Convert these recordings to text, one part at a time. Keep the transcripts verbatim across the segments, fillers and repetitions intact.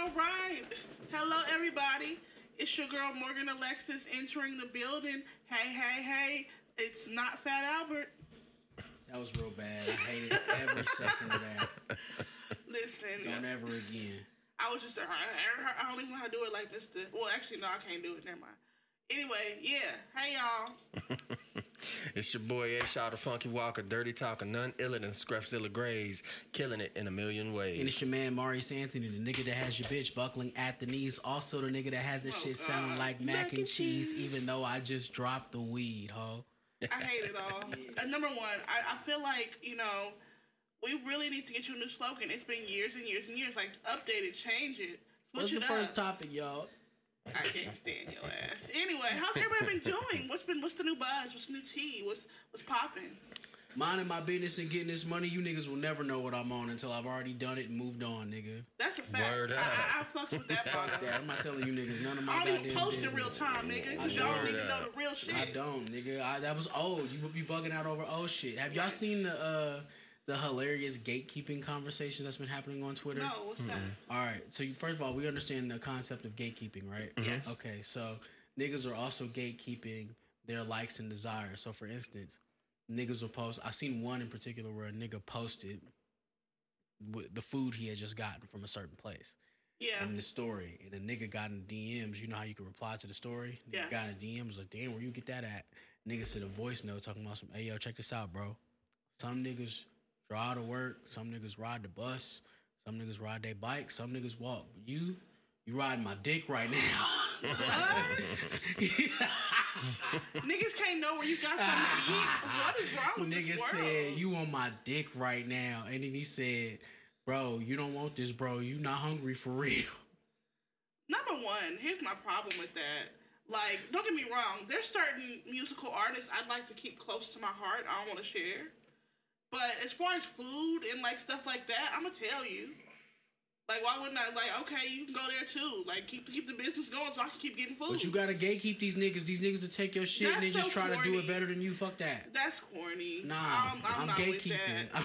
All right. Hello, everybody. It's your girl, Morgan Alexis, entering the building. Hey, hey, hey. It's not Fat Albert. That was real bad. I hated every second of that. Listen. Don't ever again. I was just, I don't even know how to do it like this. To, well, actually, no, I can't do it. Never mind. Anyway, yeah. Hey, y'all. It's your boy, A. Shaw, the Funky Walker, Dirty Talker, none iller than Scrapzilla Grays, killing it in a million ways. And it's your man, Maurice Anthony, the nigga that has your bitch buckling at the knees. Also, the nigga that has this oh, shit God. sounding like mac, mac and cheese, cheese, even though I just dropped the weed, ho. I hate it all. Yeah. Uh, number one, I, I feel like, you know, we really need to get you a new slogan. It's been years and years and years. Like, update it, change it. What's the first topic, y'all? I can't stand your ass. Anyway, how's everybody been doing? What's been? What's the new buzz? What's the new tea? What's what's popping? Minding my business and getting this money. You niggas will never know what I'm on until I've already done it and moved on, nigga. That's a fact. Word up. I, I, I fucks with that. Fuck that. I'm not telling you niggas none of my goddamn business. I don't even post in real time, nigga. Cause y'all niggas know the real shit. I don't, nigga. I, that was old. You would be bugging out over old shit. Have y'all seen the uh, the hilarious gatekeeping conversations that's been happening on Twitter? No, what's mm-hmm. that? All right. So you, first of all, we understand the concept of gatekeeping, right? Yes. Okay. So niggas are also gatekeeping their likes and desires. So for instance, niggas will post. I seen one in particular where a nigga posted with the food he had just gotten from a certain place. Yeah. And the story. And a nigga got in D Ms. You know how you can reply to the story? Nigga yeah. got in D Ms. Was like, damn, where you get that at? Nigga sent a voice note talking about some, hey, yo, check this out, bro. Some niggas drive to work. Some niggas ride the bus. Some niggas ride their bike. Some niggas walk. But you, you riding my dick right now. What? Yeah. Niggas can't know where you got something to eat. What is wrong with niggas this world? Niggas said, you on my dick right now. And then he said, bro, you don't want this, bro. You not hungry for real. Number one, here's my problem with that. Like, don't get me wrong. There's certain musical artists I'd like to keep close to my heart. I don't want to share. But as far as food and, like, stuff like that, I'm going to tell you. Like, why wouldn't I? Like, okay, you can go there, too. Like, keep keep the business going so I can keep getting food. But you got to gatekeep these niggas. These niggas to take your shit That's and then so just try corny. to do it better than you. Fuck that. That's corny. Nah, I'm, I'm, I'm not gatekeeping. With that. I'm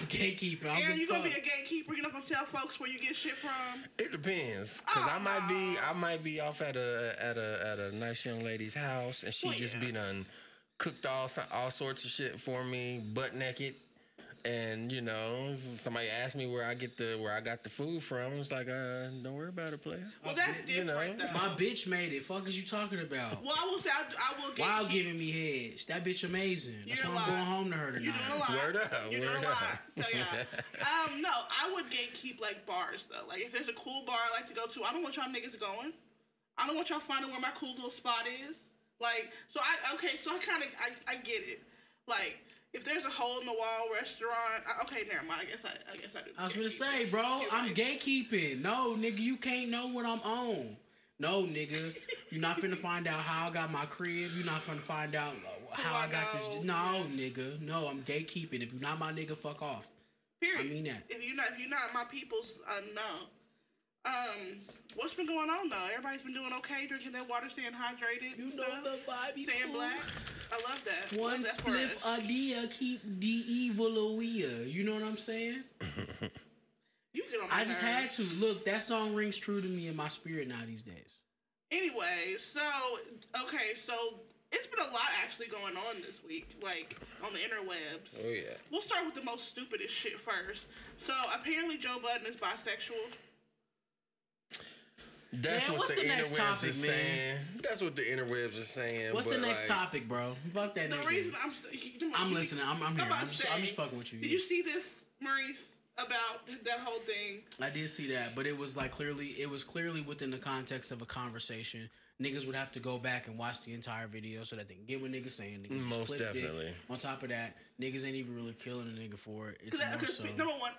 gatekeeping. I'm gatekeeping. And you're going to be a gatekeeper. You're not going to tell folks where you get shit from. It depends. Because uh-huh. I might be I might be off at a at a, at a nice young lady's house, and she well, just yeah. be done cooked all, all sorts of shit for me, butt naked. And you know, somebody asked me where I get the where I got the food from. I was like, uh, don't worry about it, player. Well, that's different. You know, though. My bitch made it. Fuck is you talking about? Well, I will say, I, I will. Get While you. giving me heads, that bitch amazing. That's why I'm lot. going home to her tonight. You're doing a lot. Word up. You're word doing up. a lot. So yeah. um, no, I would gatekeep like bars though. Like if there's a cool bar I like to go to, I don't want y'all niggas going. I don't want y'all finding where my cool little spot is. Like, so I okay, so I kind of I, I get it. Like. If there's a hole-in-the-wall restaurant... I, okay, never mind. I guess I, I, guess I do. I was going to say, bro, I'm gatekeeping. No, nigga, you can't know what I'm on. No, nigga. You're not finna find out how I got my crib. You're not finna find out how oh, I got no. this... No, nigga. No, I'm gatekeeping. If you're not my nigga, fuck off. Period. I mean that. If you're not, if you're not my people's, uh, no. Um, what's been going on, though? Everybody's been doing okay, drinking that water, staying hydrated. You know the vibe. Staying black. I love that. One love that spliff a dia keep the evil away. You know what I'm saying? You get on my I nerves. Just had to. Look, that song rings true to me in my spirit now these days. Anyway, so, okay, so it's been a lot actually going on this week, like, on the interwebs. Oh, yeah. We'll start with the most stupidest shit first. So, apparently Joe Budden is bisexual. That's man, what the, the interwebs topic, is man? saying. That's what the interwebs is saying. What's the next like, topic, bro? Fuck that. The nigga. reason I'm, he, I'm listening. I'm, I'm here. I'm, I'm, just, say, I'm just fucking with you. Did you see this, Maurice, about that whole thing? I did see that, but it was like clearly, it was clearly within the context of a conversation. Niggas would have to go back and watch the entire video so that they can get what niggas saying. Niggas Most just definitely. It. On top of that, niggas ain't even really killing a nigga for it. It's that, more so. Number one.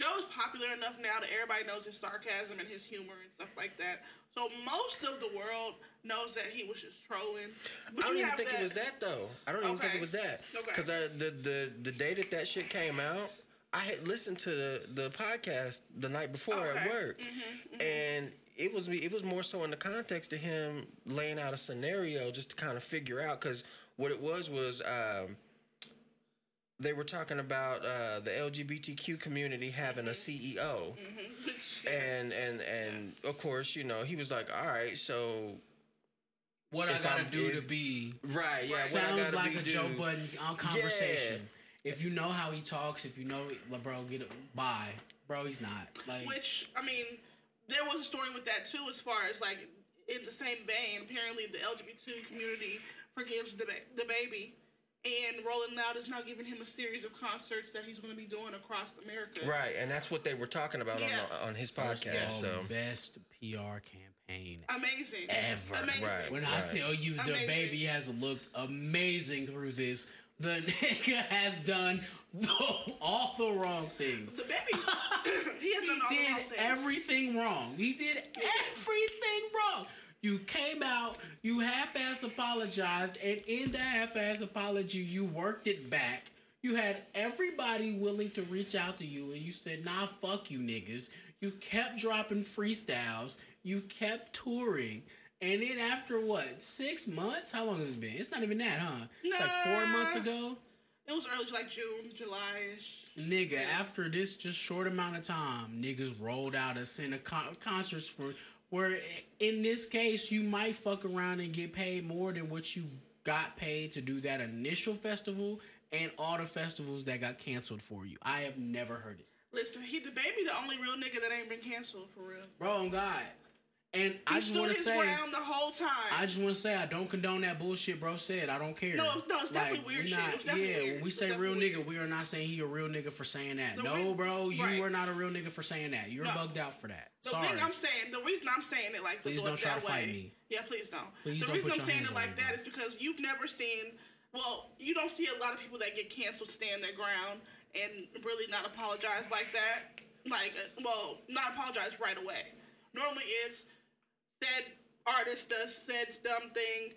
Joe's popular enough now that everybody knows his sarcasm and his humor and stuff like that. So most of the world knows that he was just trolling. But I don't even think that. it was that, though. I don't okay. even think it was that. Because okay. the, the, the day that that shit came out, I had listened to the, the podcast the night before okay. at work. Mm-hmm, mm-hmm. And it was it was more so in the context of him laying out a scenario just to kind of figure out. Because what it was was... Um, they were talking about uh, the L G B T Q community having a C E O. Mm-hmm. And, and, and of course, you know, he was like, all right, so... What I gotta I'm, do if, to be... Right, yeah. Sounds like a do. Joe Budden conversation. Yeah. If you know how he talks, if you know... Bro, get it. Bye. Bro, he's not. Like, which, I mean, there was a story with that, too, as far as, like, in the same vein, apparently the L G B T community forgives the the baby, and Rolling Loud is now giving him a series of concerts that he's going to be doing across America. Right, and that's what they were talking about yeah. on, on his podcast. All, so best P R campaign, amazing ever. Amazing. Right, when right. I tell you, amazing. DaBaby has looked amazing through this. The nigga has done all the wrong things. The baby, he has he done all the wrong things. He did everything wrong. He did everything wrong. You came out, you half-ass apologized, and in the half-ass apology, you worked it back. You had everybody willing to reach out to you, and you said, nah, fuck you niggas. You kept dropping freestyles. You kept touring. And then after, what, six months? How long has it been? It's not even that, huh? It's nah, like four months ago? It was early, like June, July-ish. Nigga, yeah. After this just short amount of time, niggas rolled out a set of con- concerts for... Where in this case, you might fuck around and get paid more than what you got paid to do that initial festival and all the festivals that got canceled for you. I have never heard it. Listen, he DaBaby the only real nigga that ain't been canceled for real. Bro, on God. And he I just want to say, the whole time. I just want to say, I don't condone that bullshit, bro. Said I don't care. No, no, it's definitely like, weird shit. Not, it was definitely yeah, weird. When we say real weird. Nigga, we are not saying he a real nigga for saying that. The no, re- bro, you right. are not a real nigga for saying that. You're no. bugged out for that. The Sorry. Thing I'm saying, the reason I'm saying it like please don't try to way, fight me. Yeah, please don't. Please the don't reason put I'm your saying it like that bro. Is because you've never seen. Well, you don't see a lot of people that get canceled stand their ground and really not apologize like that. Like, well, not apologize right away. Normally, it's. That artist does said dumb thing.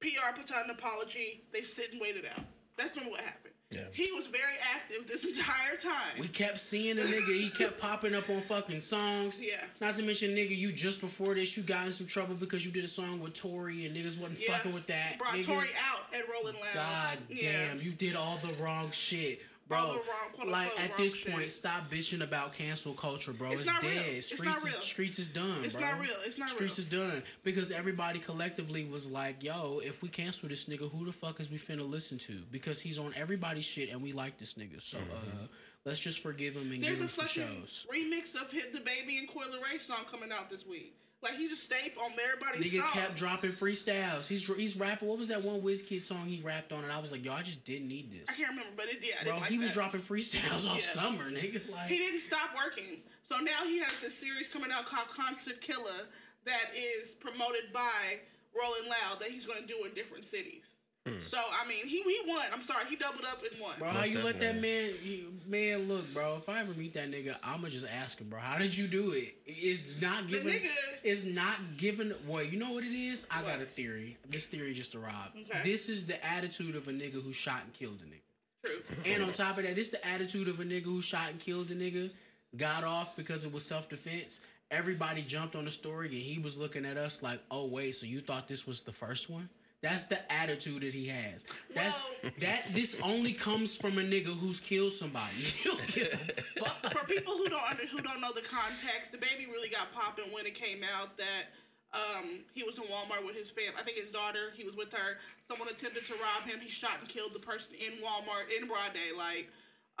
P R puts out an apology. They sit and wait it out. That's normally what happened. Yeah. He was very active this entire time. We kept seeing the nigga. He kept popping up on fucking songs. Yeah. Not to mention, nigga, you just before this, you got in some trouble because you did a song with Tori and niggas wasn't yeah. fucking with that. Brought nigga. Tori out at Rolling Loud. God yeah. damn, you did all the wrong shit. Bro, wrong, like at this shit. Point, stop bitching about cancel culture, bro. It's, it's not dead. Real. Streets, it's not real. Is, streets is done, it's bro. It's not real. It's not streets real. Streets is done because everybody collectively was like, "Yo, if we cancel this nigga, who the fuck is we finna listen to? Because he's on everybody's shit, and we like this nigga. So mm-hmm. uh, let's just forgive him and There's give him some shows." Remix of "Hit the Baby" and Coi Leray song coming out this week. Like he just stayed on everybody's nigga song. Nigga kept dropping freestyles. He's he's rapping. What was that one WizKid song he rapped on? And I was like, yo, I just didn't need this. I can't remember, but it did. Yeah, bro, like he that. Was dropping freestyles all yeah. summer, nigga. Like he didn't stop working. So now he has this series coming out called Concert Killer that is promoted by Rolling Loud that he's going to do in different cities. Hmm. So I mean, he he won. I'm sorry, he doubled up and won. Bro, how you let that man you, man look, bro? If I ever meet that nigga, I'ma just ask him, bro. How did you do it? It's not giving. The nigga, it's not giving. Well, you know what it is? I what? Got a theory. This theory just arrived. Okay. This is the attitude of a nigga who shot and killed a nigga. True. And on top of that, it's the attitude of a nigga who shot and killed a nigga. Got off because it was self defense. Everybody jumped on the story, and he was looking at us like, "Oh wait, so you thought this was the first one?" That's the attitude that he has. That's, well, that this only comes from a nigga who's killed somebody. You don't give a fuck. For people who don't under, who don't know the context, DaBaby really got popping when it came out that um, he was in Walmart with his family. I think his daughter. He was with her. Someone attempted to rob him. He shot and killed the person in Walmart in broad daylight,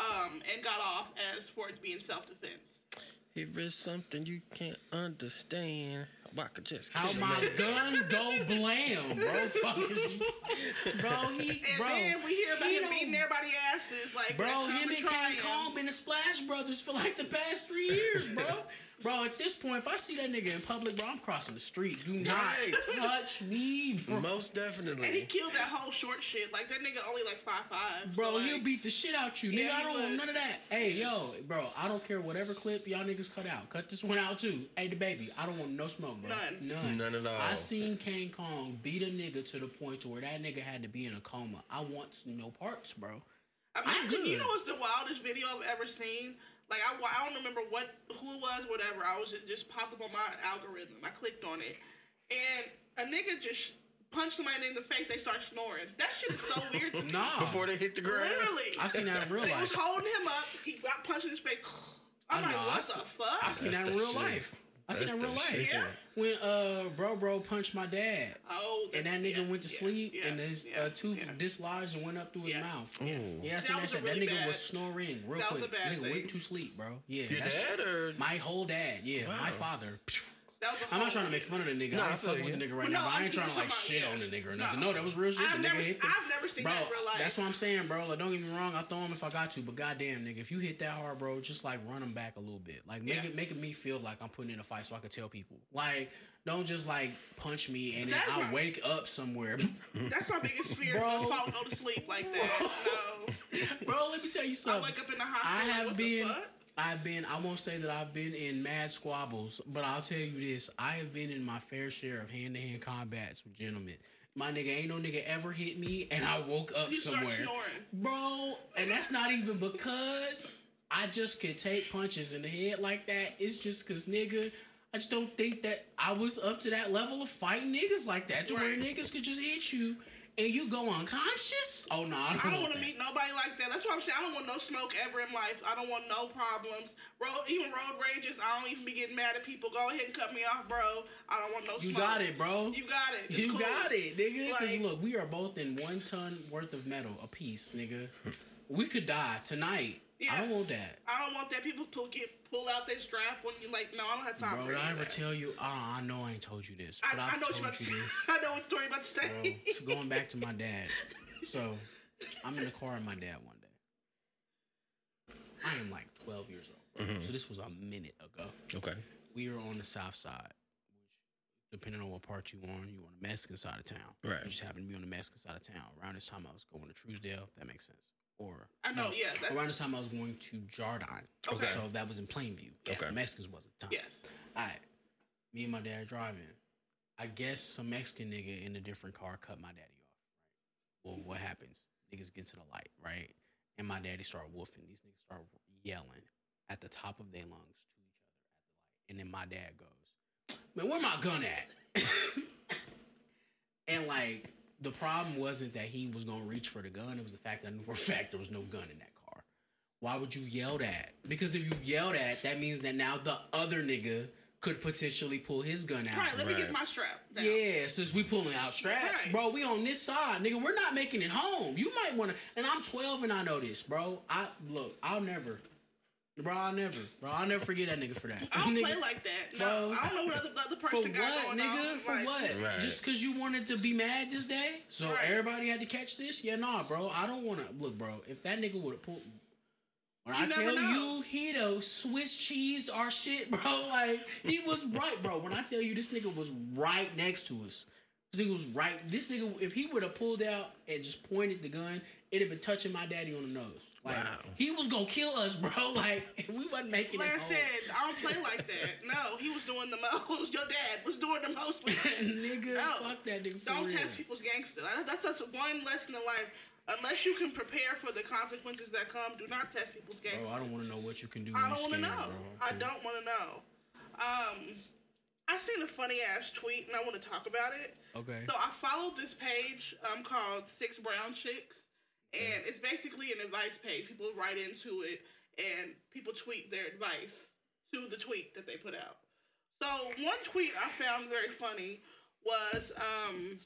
um, and got off as for it being self defense. If it's something you can't understand, I could just how my gun go blam, bro. Fuck is bro, he and bro. Then we hear about he him beating everybody's asses, like bro. Him and King Kong been the Splash Brothers for like the past three years, bro. Bro, at this point, if I see that nigga in public, bro, I'm crossing the street. Do not touch me, bro. Most definitely. And he killed that whole short shit. Like that nigga only like five five. Bro, so like, he'll beat the shit out you, nigga. Yeah, I don't want none of that. Hey, yo, bro, I don't care whatever clip y'all niggas cut out. Cut this one out too. Hey, DaBaby, I don't want no smoke, bro. None. None. None at all. I seen King Kong beat a nigga to the point to where that nigga had to be in a coma. I want no parts, bro. I mean, I'm good. You know what's the wildest video I've ever seen? Like, I, I don't remember what, who it was, whatever. I was just, just popped up on my algorithm. I clicked on it. And a nigga just punch somebody in the face, they start snoring. That shit is so weird to me. Nah. Before they hit the ground. Literally. I seen that in real life. They was holding him up. He got punched in his face. I'm I like, know, what I the s- fuck? I seen That's that in real shit. life. I That's seen that in real life. Yeah. When uh, Bro Bro punched my dad. Oh. And that nigga yeah, went to yeah, sleep yeah, and his yeah, uh, tooth yeah. dislodged and went up through his yeah, mouth. Yeah, yeah I seen that, that shit. Really that nigga bad. was snoring real that quick. Was a bad that nigga thing. went to sleep, bro. Yeah. Your dad or? My whole dad. Yeah. Wow. My father. I'm not trying to make fun of the nigga. No, I, I fuck with the nigga right no, now, but I ain't trying to like about, shit yeah. on the nigga or nothing. No, no that was real shit. The I've, nigga never, hit the, I've never seen bro, that in real life. That's what I'm saying, bro. Like, don't get me wrong. I throw him if I got to, but goddamn, nigga, if you hit that hard, bro, just like run him back a little bit. Like make yeah. it making me feel like I'm putting in a fight so I can tell people. Like don't just like punch me and that's then my, I wake up somewhere. That's my biggest fear. If I go to sleep like that, no. Bro, let me tell you something. I wake up in the hospital. I have like, what been. The fuck? I've been, I won't say that I've been in mad squabbles, but I'll tell you this. I have been in my fair share of hand-to-hand combats with gentlemen. My nigga, ain't no nigga ever hit me, and I woke up you somewhere. Start snoring. Bro, and that's not even because I just can take punches in the head like that. It's just because, nigga, I just don't think that I was up to that level of fighting niggas like that to right. where niggas could just hit you. And you go unconscious? Oh, no. Nah, I don't, don't want to meet nobody like that. That's why I'm saying I don't want no smoke ever in life. I don't want no problems. Road, even road rages, I don't even be getting mad at people. Go ahead and cut me off, bro. I don't want no smoke. You got it, bro. You got it. It's you cool. got it, nigga. Because like, look, we are both in one ton worth of metal apiece, nigga. We could die tonight. Yeah. I don't want that. I don't want that. People pull get pull out their strap when you like, no, I don't have time bro, for that. Bro, did I ever tell you? Oh, I know I ain't told you this. But I, I know what you're about to say. I know what story you're about to say. Bro, so going back to my dad. So I'm in the car with my dad one day. I am like twelve years old. Bro. Mm-hmm. So this was a minute ago. Okay. We were on the south side, which depending on what part you on, you on the Mexican side of town. Right. We just happened to be on the Mexican side of town. Around this time I was going to Truesdale, if that makes sense. Or I know, no, yeah. That's... Around the time I was going to Jardine. Okay. So that was in Plainview. Yeah. Okay. Mexicans was at the time. Yes. All right. Me and my dad driving. I guess some Mexican nigga in a different car cut my daddy off. Right. Well, what happens? Niggas get to the light, right? And my daddy started woofing. These niggas start yelling at the top of their lungs to each other at the light. And then my dad goes, man, where my gun at? And like... The problem wasn't that he was going to reach for the gun. It was the fact that I knew for a fact there was no gun in that car. Why would you yell that? Because if you yelled at, that means that now the other nigga could potentially pull his gun out. All right, let right. me get my strap down. Yeah, since we pulling out straps, right. bro, we on this side. Nigga, we're not making it home. You might want to... And I'm twelve and I know this, bro. I Look, I'll never... Bro, I'll never, bro, I'll never forget that nigga for that. I don't nigga, play like that. No, bro, I don't know what the other person for got what, going nigga, on. For like, what, nigga? For what? Just because you wanted to be mad this day? So right. everybody had to catch this? Yeah, nah, bro. I don't want to. Look, bro, if that nigga would have pulled... When you I tell know. you, he though Swiss cheesed our shit, bro. Like, he was right, bro. When I tell you, this nigga was right next to us. This nigga was right. This nigga, if he would have pulled out and just pointed the gun, it'd have been touching my daddy on the nose. Like, wow. He was gonna kill us, bro. Like, we wasn't making like it. Like I said, I don't play like that. No, he was doing the most. Your dad was doing the most with that. Nigga, no. Fuck that nigga. For don't real. Test people's gangster. That's just one lesson in life. Unless you can prepare for the consequences that come, do not test people's gangster. Bro, I don't want to know what you can do. I don't want to know. Bro. I don't want to know. Um. I seen a funny ass tweet and I want to talk about it. Okay. So I followed this page um, called Six Brown Chicks, and yeah. it's basically an advice page. People write into it and people tweet their advice to the tweet that they put out. So one tweet I found very funny was, um,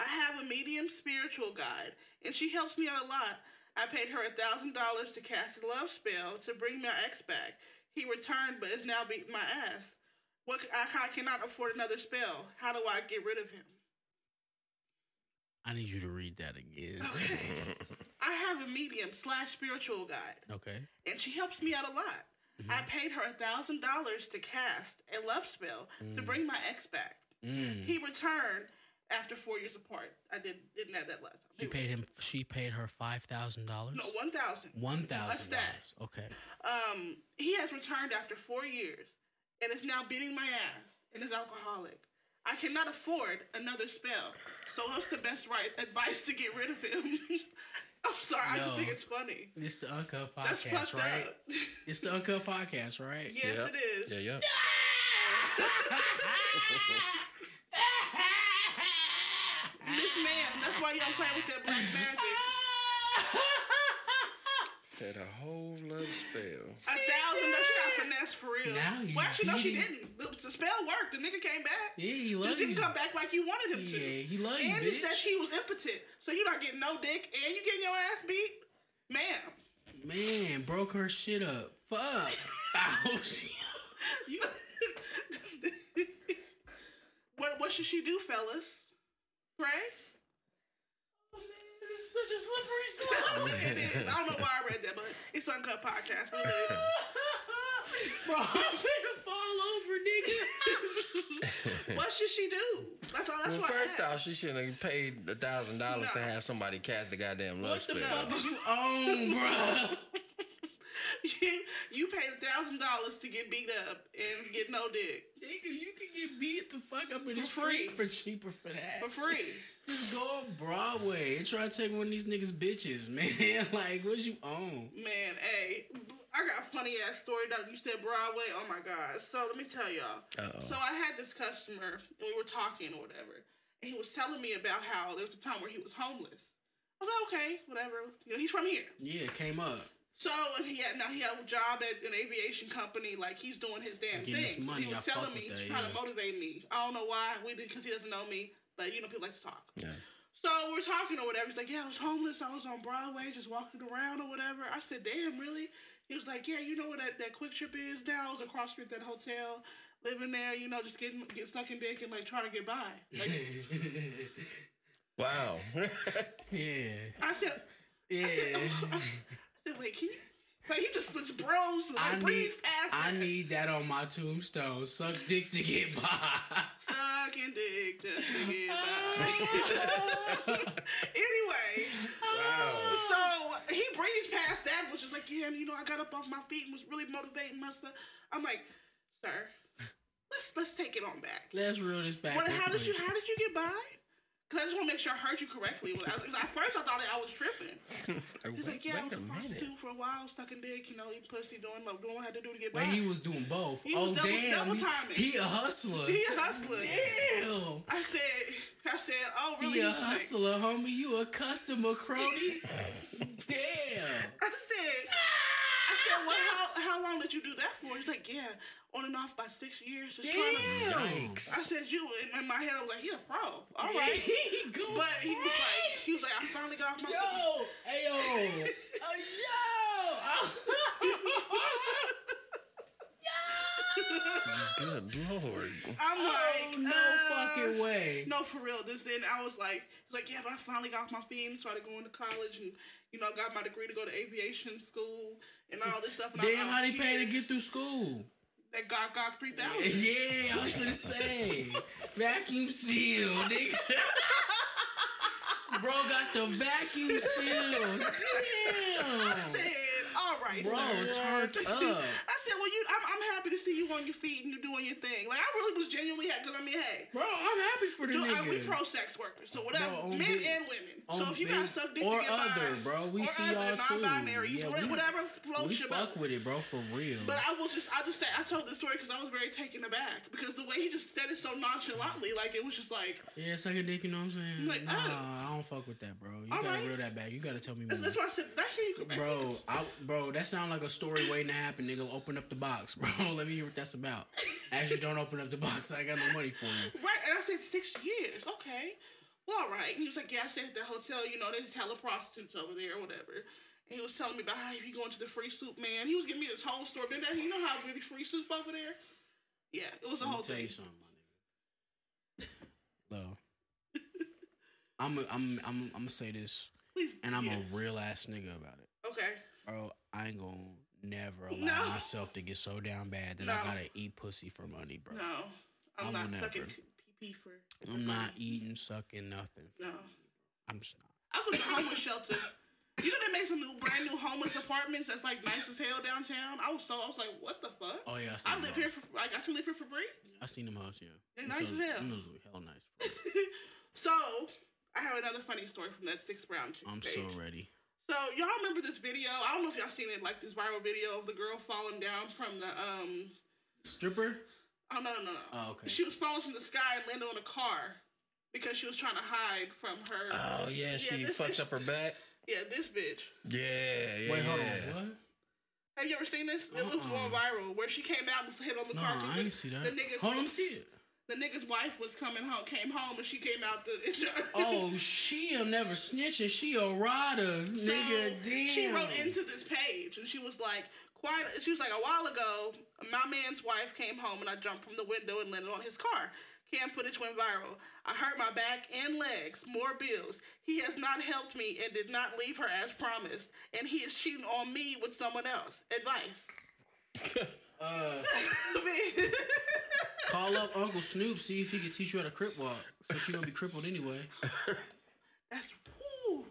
I have a medium spiritual guide and she helps me out a lot. I paid her a thousand dollars to cast a love spell to bring my ex back. He returned but is now beating my ass. What, I, I cannot afford another spell. How do I get rid of him? I need you to read that again. Okay. I have a medium slash spiritual guide. Okay. And she helps me out a lot. Mm-hmm. I paid her one thousand dollars to cast a love spell mm. to bring my ex back. Mm. He returned after four years apart. I did, didn't have that last time. He paid him, she paid her five thousand dollars? No, one thousand dollars. one thousand dollars. That's that. Okay. Um, he has returned after four years. And is now beating my ass and is alcoholic. I cannot afford another spell. So what's the best right advice to get rid of him? I'm sorry, no, I just think it's funny. It's the Uncut Podcast, right? Up. It's the Uncut Podcast, right? Yes, yep. It is. Yeah, yeah. Miss Ma'am, that's why y'all playing with that black magic. Said a whole love spell. A she thousand, no, she got finesse for real. Now well, actually, no, she didn't. The spell worked. The nigga came back. Yeah, he loved you. Just didn't come back like you wanted him yeah, to. Yeah, he loved you, bitch. And he said she was impotent. So you not getting no dick, and you getting your ass beat? Ma'am. Man, broke her shit up. Fuck. Oh, shit. You... What, what should she do, fellas? Pray? Oh, man, it's such a slippery slope. It is. I don't know why I read that, but it's Uncut Podcast. We'll live. Bro, I'm finna fall over, nigga. What should she do? That's all. That's well, why first off, she shouldn't have paid a thousand dollars to have somebody cast the goddamn love spell. What the fuck did you own, bro? You, you paid a thousand dollars to get beat up and get no dick. Nigga, you can get beat the fuck up in the street for cheaper for that. For free. Just go on Broadway and try to take one of these niggas' bitches, man. Like, what you own? Man, hey, I got a funny ass story though. You said Broadway. Oh my god. So let me tell y'all. Uh-oh. So I had this customer and we were talking or whatever, and he was telling me about how there was a time where he was homeless. I was like, okay, whatever. You know, he's from here. Yeah, came up. So and he had now he had a job at an aviation company. Like he's doing his damn thing. His money, he was I telling me, that, trying yeah. to motivate me. I don't know why we did because he doesn't know me. But you know, people like to talk. Yeah. So we're talking or whatever. He's like, yeah, I was homeless. I was on Broadway, just walking around or whatever. I said, damn, really? He was like, yeah, you know what that, that Quick Trip is now? I was across street at that hotel, living there, you know, just getting get stuck in dick and like trying to get by. Like, wow. Yeah. I said. Yeah. I said, oh, I said I said, wait, can you? Like, he just puts bros and like, breeze past I that. Need that on my tombstone. Suck dick to get by. Sucking dick just to get by. Anyway. Wow. So, he breezed past that, which was like, yeah, you know, I got up off my feet and was really motivating myself. I'm like, sir, let's let's take it on back. Let's reel this back. What, how did you, how did you get by? Because I just want to make sure I heard you correctly. When I, at first, I thought that I was tripping. He's like, yeah, I was a prostitute for a while, stuck in dick, you know, you pussy, doing what I had to do to get by. Well, he was doing both. He oh, was double, damn. Double timing. He, he a hustler. He a hustler. Damn. I said, I said, oh, really? He a hustler, like, homie. You a customer crony? Damn. I said, I said, well, how, how long did you do that for? He's like, yeah. On and off by six years. Just damn! Trying to, I said you, and in my head I was like, he a pro. All right. He good. But he was like, he was like, I finally got off my. Yo, ayo, oh, yo, good lord. I'm like, oh, no uh, fucking way. No, for real. This and I was like, like yeah, but I finally got off my feet and started going to college and. You know, I got my degree to go to aviation school and all this stuff. And damn, how they pay to get through school? That God God three thousand. Yeah, I was gonna say vacuum seal, nigga. Bro got the vacuum seal. Damn. I said, all right, bro, turned up. I said, well, you, I'm, I'm happy to see you on your feet and you doing your thing. Like I really was genuinely happy because I mean, hey, bro, I'm happy for the dude, nigga. I, we pro sex workers, so whatever, bro, men big, and women. So if you got something dick or to get other, by, bro, we or see other, y'all too. Non-binary, yeah, we, whatever floats your boat. We fuck with it, bro, for real. But I will just, I just say, I told this story because I was very taken aback because the way he just said it so nonchalantly, like it was just like, yeah, suck a dick, you know what I'm saying? Like, nah, oh. I don't fuck with that, bro. You all gotta right. reel that back. You gotta tell me more. That's, that's why I said, I hear you, bro. I, bro, that sounds like a story waiting to happen, nigga. Open up the box, bro. Let me hear what that's about. As you don't open up the box, I got no money for you. Right, and I said six years. Okay, well, all right. And he was like, yeah, I stayed at the hotel. You know, there's hella prostitutes over there or whatever. And he was telling me about how he going to the free soup, man. He was giving me this whole story. Been that, you know how really free soup over there? Yeah, it was a whole thing. Let me tell you something, my nigga. Low. I'm a, I'm I'm I'm gonna say this, please, and I'm yeah. a real ass nigga about it. Okay, bro, I ain't gonna never allow no. myself to get so down bad that no. I gotta eat pussy for money, bro. No, I'm, I'm not never. sucking pee for. I'm not eating, sucking nothing. For no, me. I'm just not. I go to the homeless shelter. You know they make some new, brand new homeless apartments that's like nice as hell downtown. I was so I was like, what the fuck? Oh yeah, I, seen I live house. Here for like I can live here for free. I seen them house, yeah. They're nice so, as hell. Those were hell nice. For me. So. I have another funny story from that Six Brown Chicks I'm page. So ready. So, y'all remember this video? I don't know if y'all seen it, like this viral video of the girl falling down from the, um... stripper? Oh, no, no, no. Oh, okay. She was falling from the sky and landed on a car. because she was trying to hide from her. Oh, yeah, yeah she this, fucked this, up her back. Yeah, this bitch. Yeah, yeah. Wait, hold yeah. on. What? Have you ever seen this? Uh-uh. It was going viral where she came out and hit on the no, car. I didn't see that. The niggas hold on, see it. The nigga's wife was coming home, came home, and she came out the. Oh, she'll never snitch and she a rider. So nigga, damn. She wrote into this page, and she was like, quite. She was like, a while ago, my man's wife came home, and I jumped from the window and landed on his car. Cam footage went viral. I hurt my back and legs. More bills. He has not helped me and did not leave her as promised, and he is cheating on me with someone else. Advice. Uh, call up Uncle Snoop, see if he can teach you how to crip walk. So she gonna be crippled anyway. That's ooh.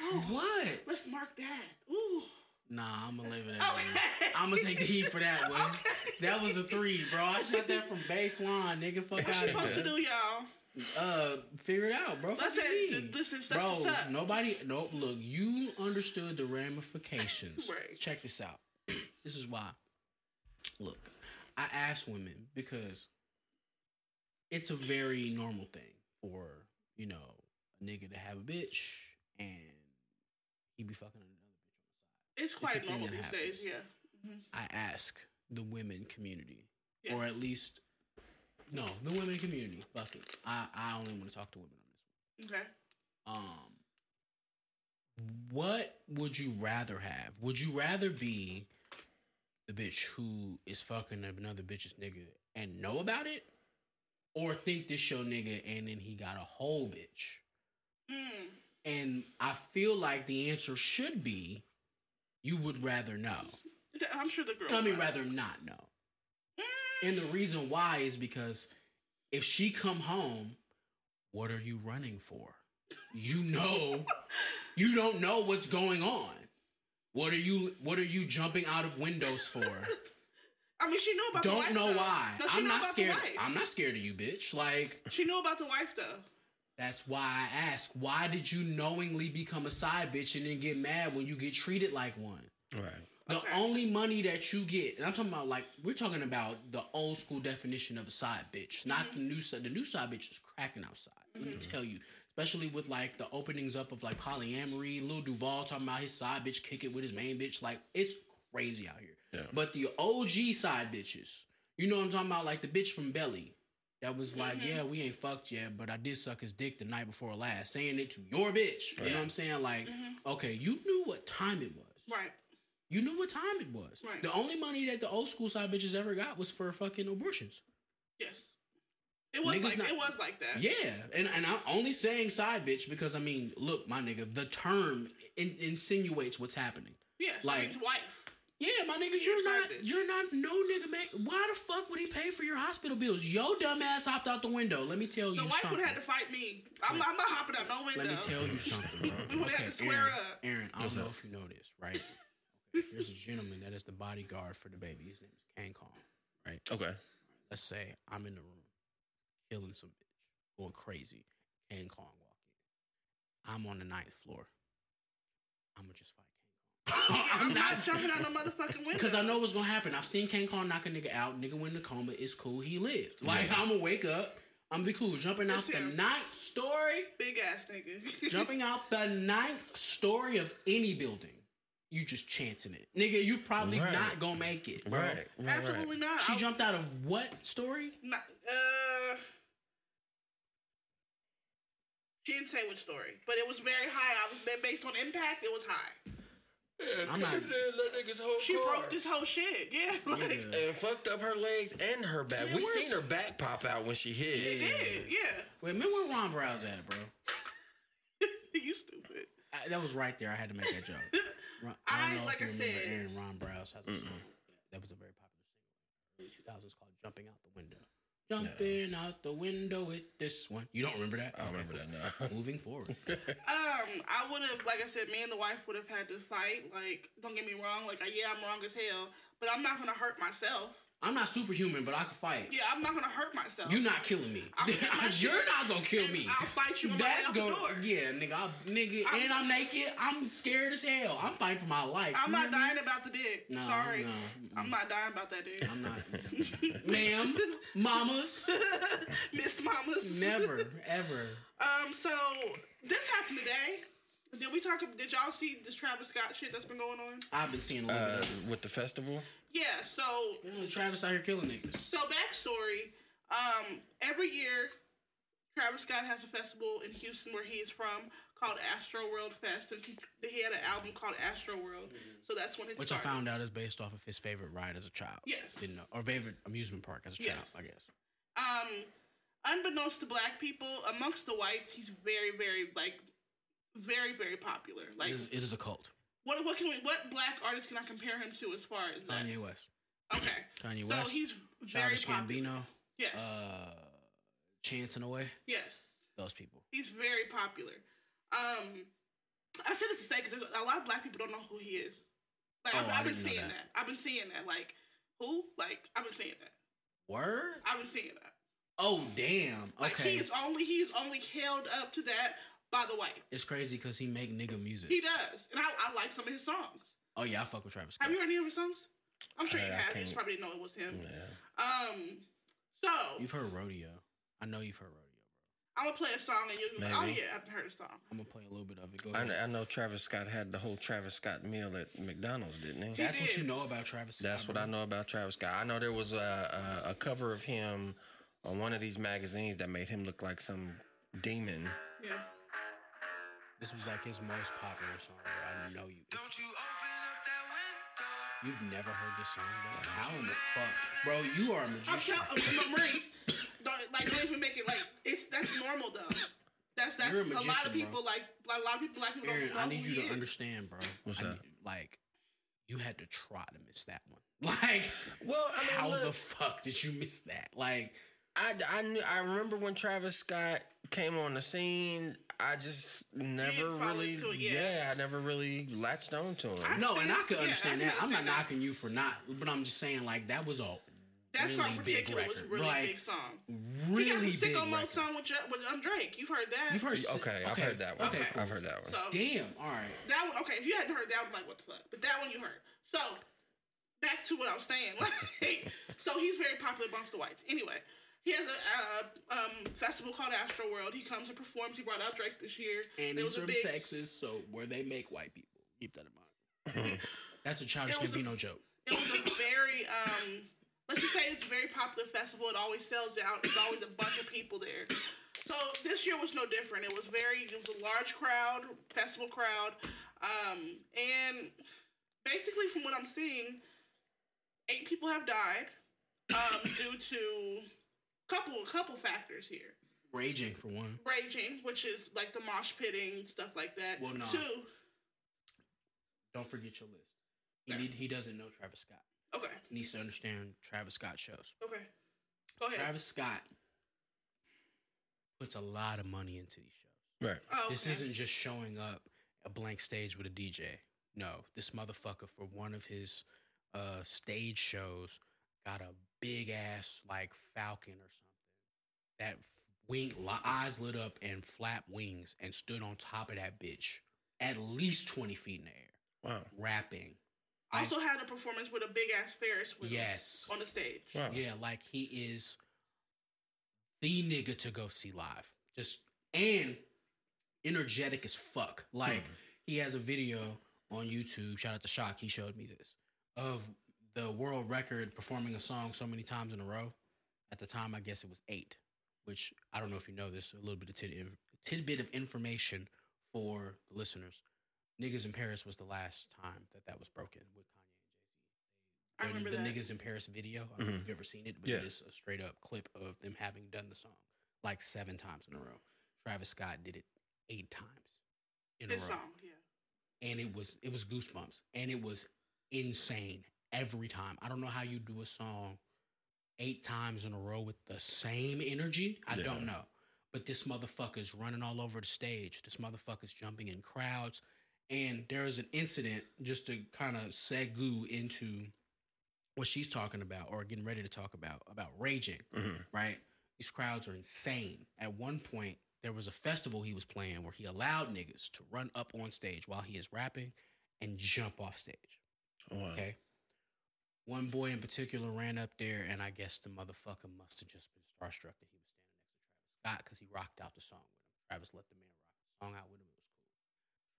Oh, what? Let's mark that. Ooh. Nah, I'm gonna leave it at okay. I'm gonna take the heat for that one. Okay. That was a three, bro. I shot that from baseline, nigga. Fuck out of here. What you supposed to do, y'all? Uh, figure it out, bro. Let's say, listen, bro. Suck. Nobody. No, look. You understood the ramifications. Right. Check this out. This is why. Look, I ask women because it's a very normal thing for, you know, a nigga to have a bitch and he be fucking another bitch on the side. It's quite it's normal these happens. Days, yeah. Mm-hmm. I ask the women community, yeah. or at least, no, the women community. Fuck it. I, I only want to talk to women on this one. Okay. Um, what would you rather have? Would you rather be the bitch who is fucking another bitch's nigga and know about it, or think this your nigga and then he got a whole bitch? Mm. And I feel like the answer should be you would rather know. I'm sure the girl. I mean, rather not know. Mm. And the reason why is because if she come home, what are you running for? You know, you don't know what's going on. What are you What are you jumping out of windows for? I mean, she knew about Don't the wife, Don't know though. Why. No, I'm not scared. I'm not scared of you, bitch. Like, she knew about the wife, though. That's why I ask. Why did you knowingly become a side bitch and then get mad when you get treated like one? Right. The okay. only money that you get, and I'm talking about, like, we're talking about the old school definition of a side bitch, mm-hmm. not the new side. The new side bitch is cracking outside. Mm-hmm. Let me tell you. Especially with, like, the openings up of, like, polyamory. Lil Duvall talking about his side bitch kick it with his main bitch. Like, it's crazy out here. Yeah. But the O G side bitches, you know what I'm talking about? Like, the bitch from Belly that was like, mm-hmm. yeah, we ain't fucked yet, but I did suck his dick the night before last. Saying it to your bitch. Right. You know what I'm saying? Like, mm-hmm. okay, you knew what time it was. Right. You knew what time it was. Right. The only money that the old school side bitches ever got was for fucking abortions. Yes. It was, like, not, it was like that. Yeah. And and I'm only saying side bitch because, I mean, look, my nigga, the term in, insinuates what's happening. Yeah. Like, means wife. Yeah, my nigga, you're not, bitch. you're not no nigga, man. Why the fuck would he pay for your hospital bills? Yo, dumbass hopped out the window. Let me tell you something. The wife something. would have had to fight me. I'm, I'm not hopping out no window. Let me tell you something. We would okay, have to square Aaron, up. Aaron, I don't What's know up? If you know this, right? Okay, there's a gentleman that is the bodyguard for DaBaby. His name is King Kong, right? Okay. Let's say I'm in the room. Killing some bitch, going crazy. King Kong walk in. I'm on the ninth floor. I'ma just fight King Kong. Yeah, I'm, I'm not, not jumping out no motherfucking window. Because I know what's gonna happen. I've seen King Kong knock a nigga out. Nigga went in a coma. It's cool. He lived. Like, yeah. I'ma wake up. I'm be cool. Jumping out the ninth story. Big ass nigga. Jumping out the ninth story of any building. You just chancing it. Nigga, you probably right. not gonna make it. Bro. Right. Absolutely not. She jumped out of what story? Not, uh... She didn't say which story, but it was very high. I was based on impact. It was high. Yeah, I'm not. That nigga's whole she car. broke this whole shit. Yeah, like yeah. and fucked up her legs and her back. Man, we seen her back pop out when she hit. She yeah. did. Yeah. Wait, remember where Ron Brow's at, bro? You stupid. I, that was right there. I had to make that joke. Ron, I, I don't know like if you I remember said, Aaron Ron Browse has a mm-hmm. song that was a very popular single in the early two thousands called "Jumping Out the Window." Jumping no. out the window with this one. You don't remember that? I don't okay. remember that. No. Moving forward. um, I would have, like I said, me and the wife would have had to fight. Like, don't get me wrong. Like, yeah, I'm wrong as hell, but I'm not gonna hurt myself. I'm not superhuman, but I can fight. Yeah, I'm not gonna hurt myself. You're not killing me. You're not gonna kill me. I'll fight you. That's gonna. Door. Yeah, nigga. I, nigga, I'm, and I'm naked. I'm scared as hell. I'm fighting for my life. I'm you not dying I mean? about the dick. No, sorry, no, I'm not dying about that dick. I'm not, ma'am, mamas, Miss Mamas. Never, ever. Um. So this happened today. Did we talk? Did y'all see this Travis Scott shit that's been going on? I've been seeing a little uh, bit of it. With the festival. Yeah, so mm, Travis out here killing niggas. So backstory: um, every year, Travis Scott has a festival in Houston where he is from called Astro World Fest. Since he, he had an album called Astro World, mm-hmm. so that's when it which started. I found out is based off of his favorite ride as a child. Yes, didn't know, or favorite amusement park as a yes. child, I guess. Um, unbeknownst to black people, amongst the whites, he's very, very like. Very, very popular. Like it is, it is a cult. What what can we what black artist can I compare him to as far as that? Kanye West. Okay. Kanye so West. So he's very Childish popular. Gambino. Yes. Uh, Chance in a way. Yes. Those people. He's very popular. Um, I said this to say because a lot of black people don't know who he is. Like oh, I've, I've been seeing that. that. I've been seeing that. Like who? Like I've been seeing that. Word. I've been seeing that. Oh damn. Okay. Like, he is only he is only held up to that. By the way, it's crazy because he make nigga music. He does, and I, I like some of his songs. Oh yeah, I fuck with Travis Scott. Have you heard any of his songs? I'm sure uh, you have. You just probably didn't know it was him. Yeah. Um. So you've heard Rodeo. I know you've heard Rodeo, bro. I'm gonna play a song and you'll be like, oh yeah, I've heard a song. I'm gonna play a little bit of it. Go ahead. I, I know Travis Scott had the whole Travis Scott meal at McDonald's, didn't he? he That's did. What you know about Travis Scott. That's bro. What I know about Travis Scott. I know there was a, a, a cover of him on one of these magazines that made him look like some demon. Yeah. This was like his most popular song. I know you. Don't you open up that window? You've never heard this song, bro. How in the fuck, bro? You are a magician. I'm telling Maurice, don't like don't even make it like it's that's normal though. That's that's You're a, magician, a lot of people bro. like a lot of people black people Aaron, don't. I need you to understand, bro. What's that? Like you had to try to miss that one. Like, well, I mean, how look, the fuck did you miss that? Like, I I knew, I remember when Travis Scott came on the scene. I just never really, it, yeah. yeah, I never really latched on to him. I no, and I could understand yeah, that. I'm not that. knocking you for not, but I'm just saying, like, that was a that really song big record. was a really like, big song. Really big record. He got the Sicko Mode song with, with um, Drake. You've heard that? You've heard Okay, okay. I've heard that one. Okay. I've heard that one. So, damn, all right. That one, okay, if you hadn't heard that one, like, what the fuck? But that one you heard. So, back to what I was saying. Like, so, he's very popular amongst the whites. Anyway. He has a uh, um, festival called Astro World. He comes and performs. He brought out Drake this year. And he's from big... Texas, so where they make white people. Keep that in mind. That's a Childish Gambino a, joke. It was a very, um, let's just say it's a very popular festival. It always sells out. There's always a bunch of people there. So this year was no different. It was very, it was a large crowd, festival crowd. Um, and basically from what I'm seeing, eight people have died um, due to... Couple, couple factors here. Raging for one. Raging, which is like the mosh pitting stuff like that. Well, no. Two. Don't forget your list. He okay. need, he doesn't know Travis Scott. Okay. He needs to understand Travis Scott shows. Okay. Go ahead. Travis Scott puts a lot of money into these shows. Right. Oh, okay. This isn't just showing up a blank stage with a D J. No, this motherfucker for one of his uh, stage shows got a. Big ass like falcon or something that wing eyes lit up and flapped wings and stood on top of that bitch at least twenty feet in the air. Wow, rapping. Also I, had a performance with a big ass Ferris wheel. Yes, on the stage. Wow. Yeah, like he is the nigga to go see live. Just and energetic as fuck. Like hmm. he has a video on YouTube. Shout out to Shock. He showed me this of. The world record performing a song so many times in a row. At the time, I guess it was eight, which I don't know if you know this, a little bit of tid- tidbit of information for the listeners. Niggas in Paris was the last time that that was broken with Kanye and Jay-Z. I remember the that. Niggas in Paris video. I don't mm-hmm. know if you've ever seen it, but yeah. It is a straight up clip of them having done the song like seven times in a row. Travis Scott did it eight times in this a row. Song, yeah. And it was, it was goosebumps. And it was insane. Every time. I don't know how you do a song eight times in a row with the same energy. I yeah. don't know. But this motherfucker's running all over the stage. This motherfucker's jumping in crowds. And there was an incident, just to kind of segue into what she's talking about or getting ready to talk about, about raging, mm-hmm. right? These crowds are insane. At one point, there was a festival he was playing where he allowed niggas to run up on stage while he is rapping and jump off stage. Oh, wow. Okay? One boy in particular ran up there, and I guess the motherfucker must have just been starstruck that he was standing next to Travis Scott because he rocked out the song with him. Travis let the man rock the song out with him. It was cool.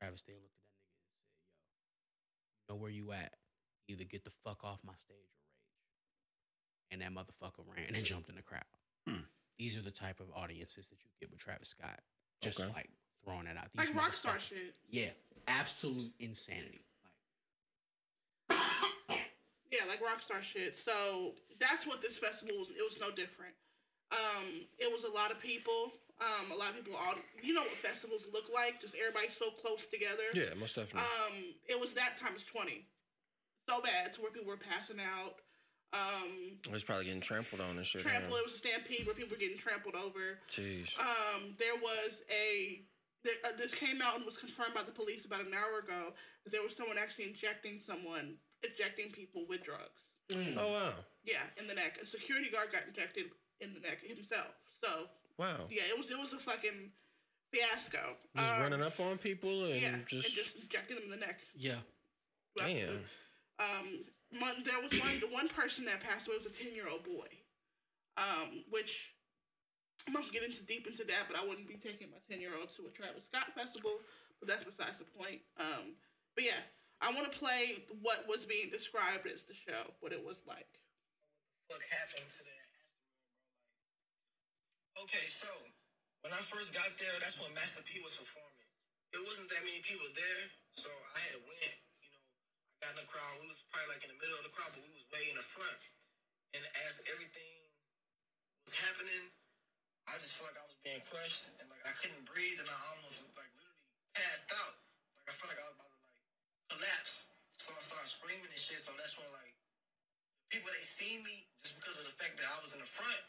Travis then looked at that nigga and said, yo, you know where you at? Either get the fuck off my stage or rage. And that motherfucker ran and jumped in the crowd. Hmm. These are the type of audiences that you get with Travis Scott. Just okay. like throwing that out. These like rock star shit. Yeah. Absolute insanity. Yeah, like rock star shit. So that's what this festival was. It was no different. Um, it was a lot of people. Um, a lot of people all. You know what festivals look like? Just everybody so close together. Yeah, most definitely. Um, it was that times twenty. So bad to where people were passing out. Um, it was probably getting trampled on and shit. Trampled. Yeah. It was a stampede where people were getting trampled over. Jeez. Um, there was a. There, uh, this came out and was confirmed by the police about an hour ago. That there was someone actually injecting someone. Injecting people with drugs. Mm. Oh, wow. Yeah, in the neck. A security guard got injected in the neck himself. So, wow. Yeah, it was it was a fucking fiasco. Just um, running up on people and yeah, just... and just injecting them in the neck. Yeah. Well, damn. Um, one, there was one one person that passed away was a ten-year-old boy, um, which I'm not going to get into deep into that, but I wouldn't be taking my ten-year-old to a Travis Scott festival, but that's besides the point. Um, but, yeah. I want to play what was being described as the show, what it was like. What happened to that? Okay, so when I first got there, that's when Master P was performing. It wasn't that many people there, so I had went. You know, I got in the crowd. We was probably like in the middle of the crowd, but we was way in the front. And as everything was happening, I just felt like I was being crushed, and like I couldn't breathe, and I almost like literally passed out. Like I felt like I was about to collapse. So I started screaming and shit. So that's when like people, they seen me just because of the fact that I was in the front.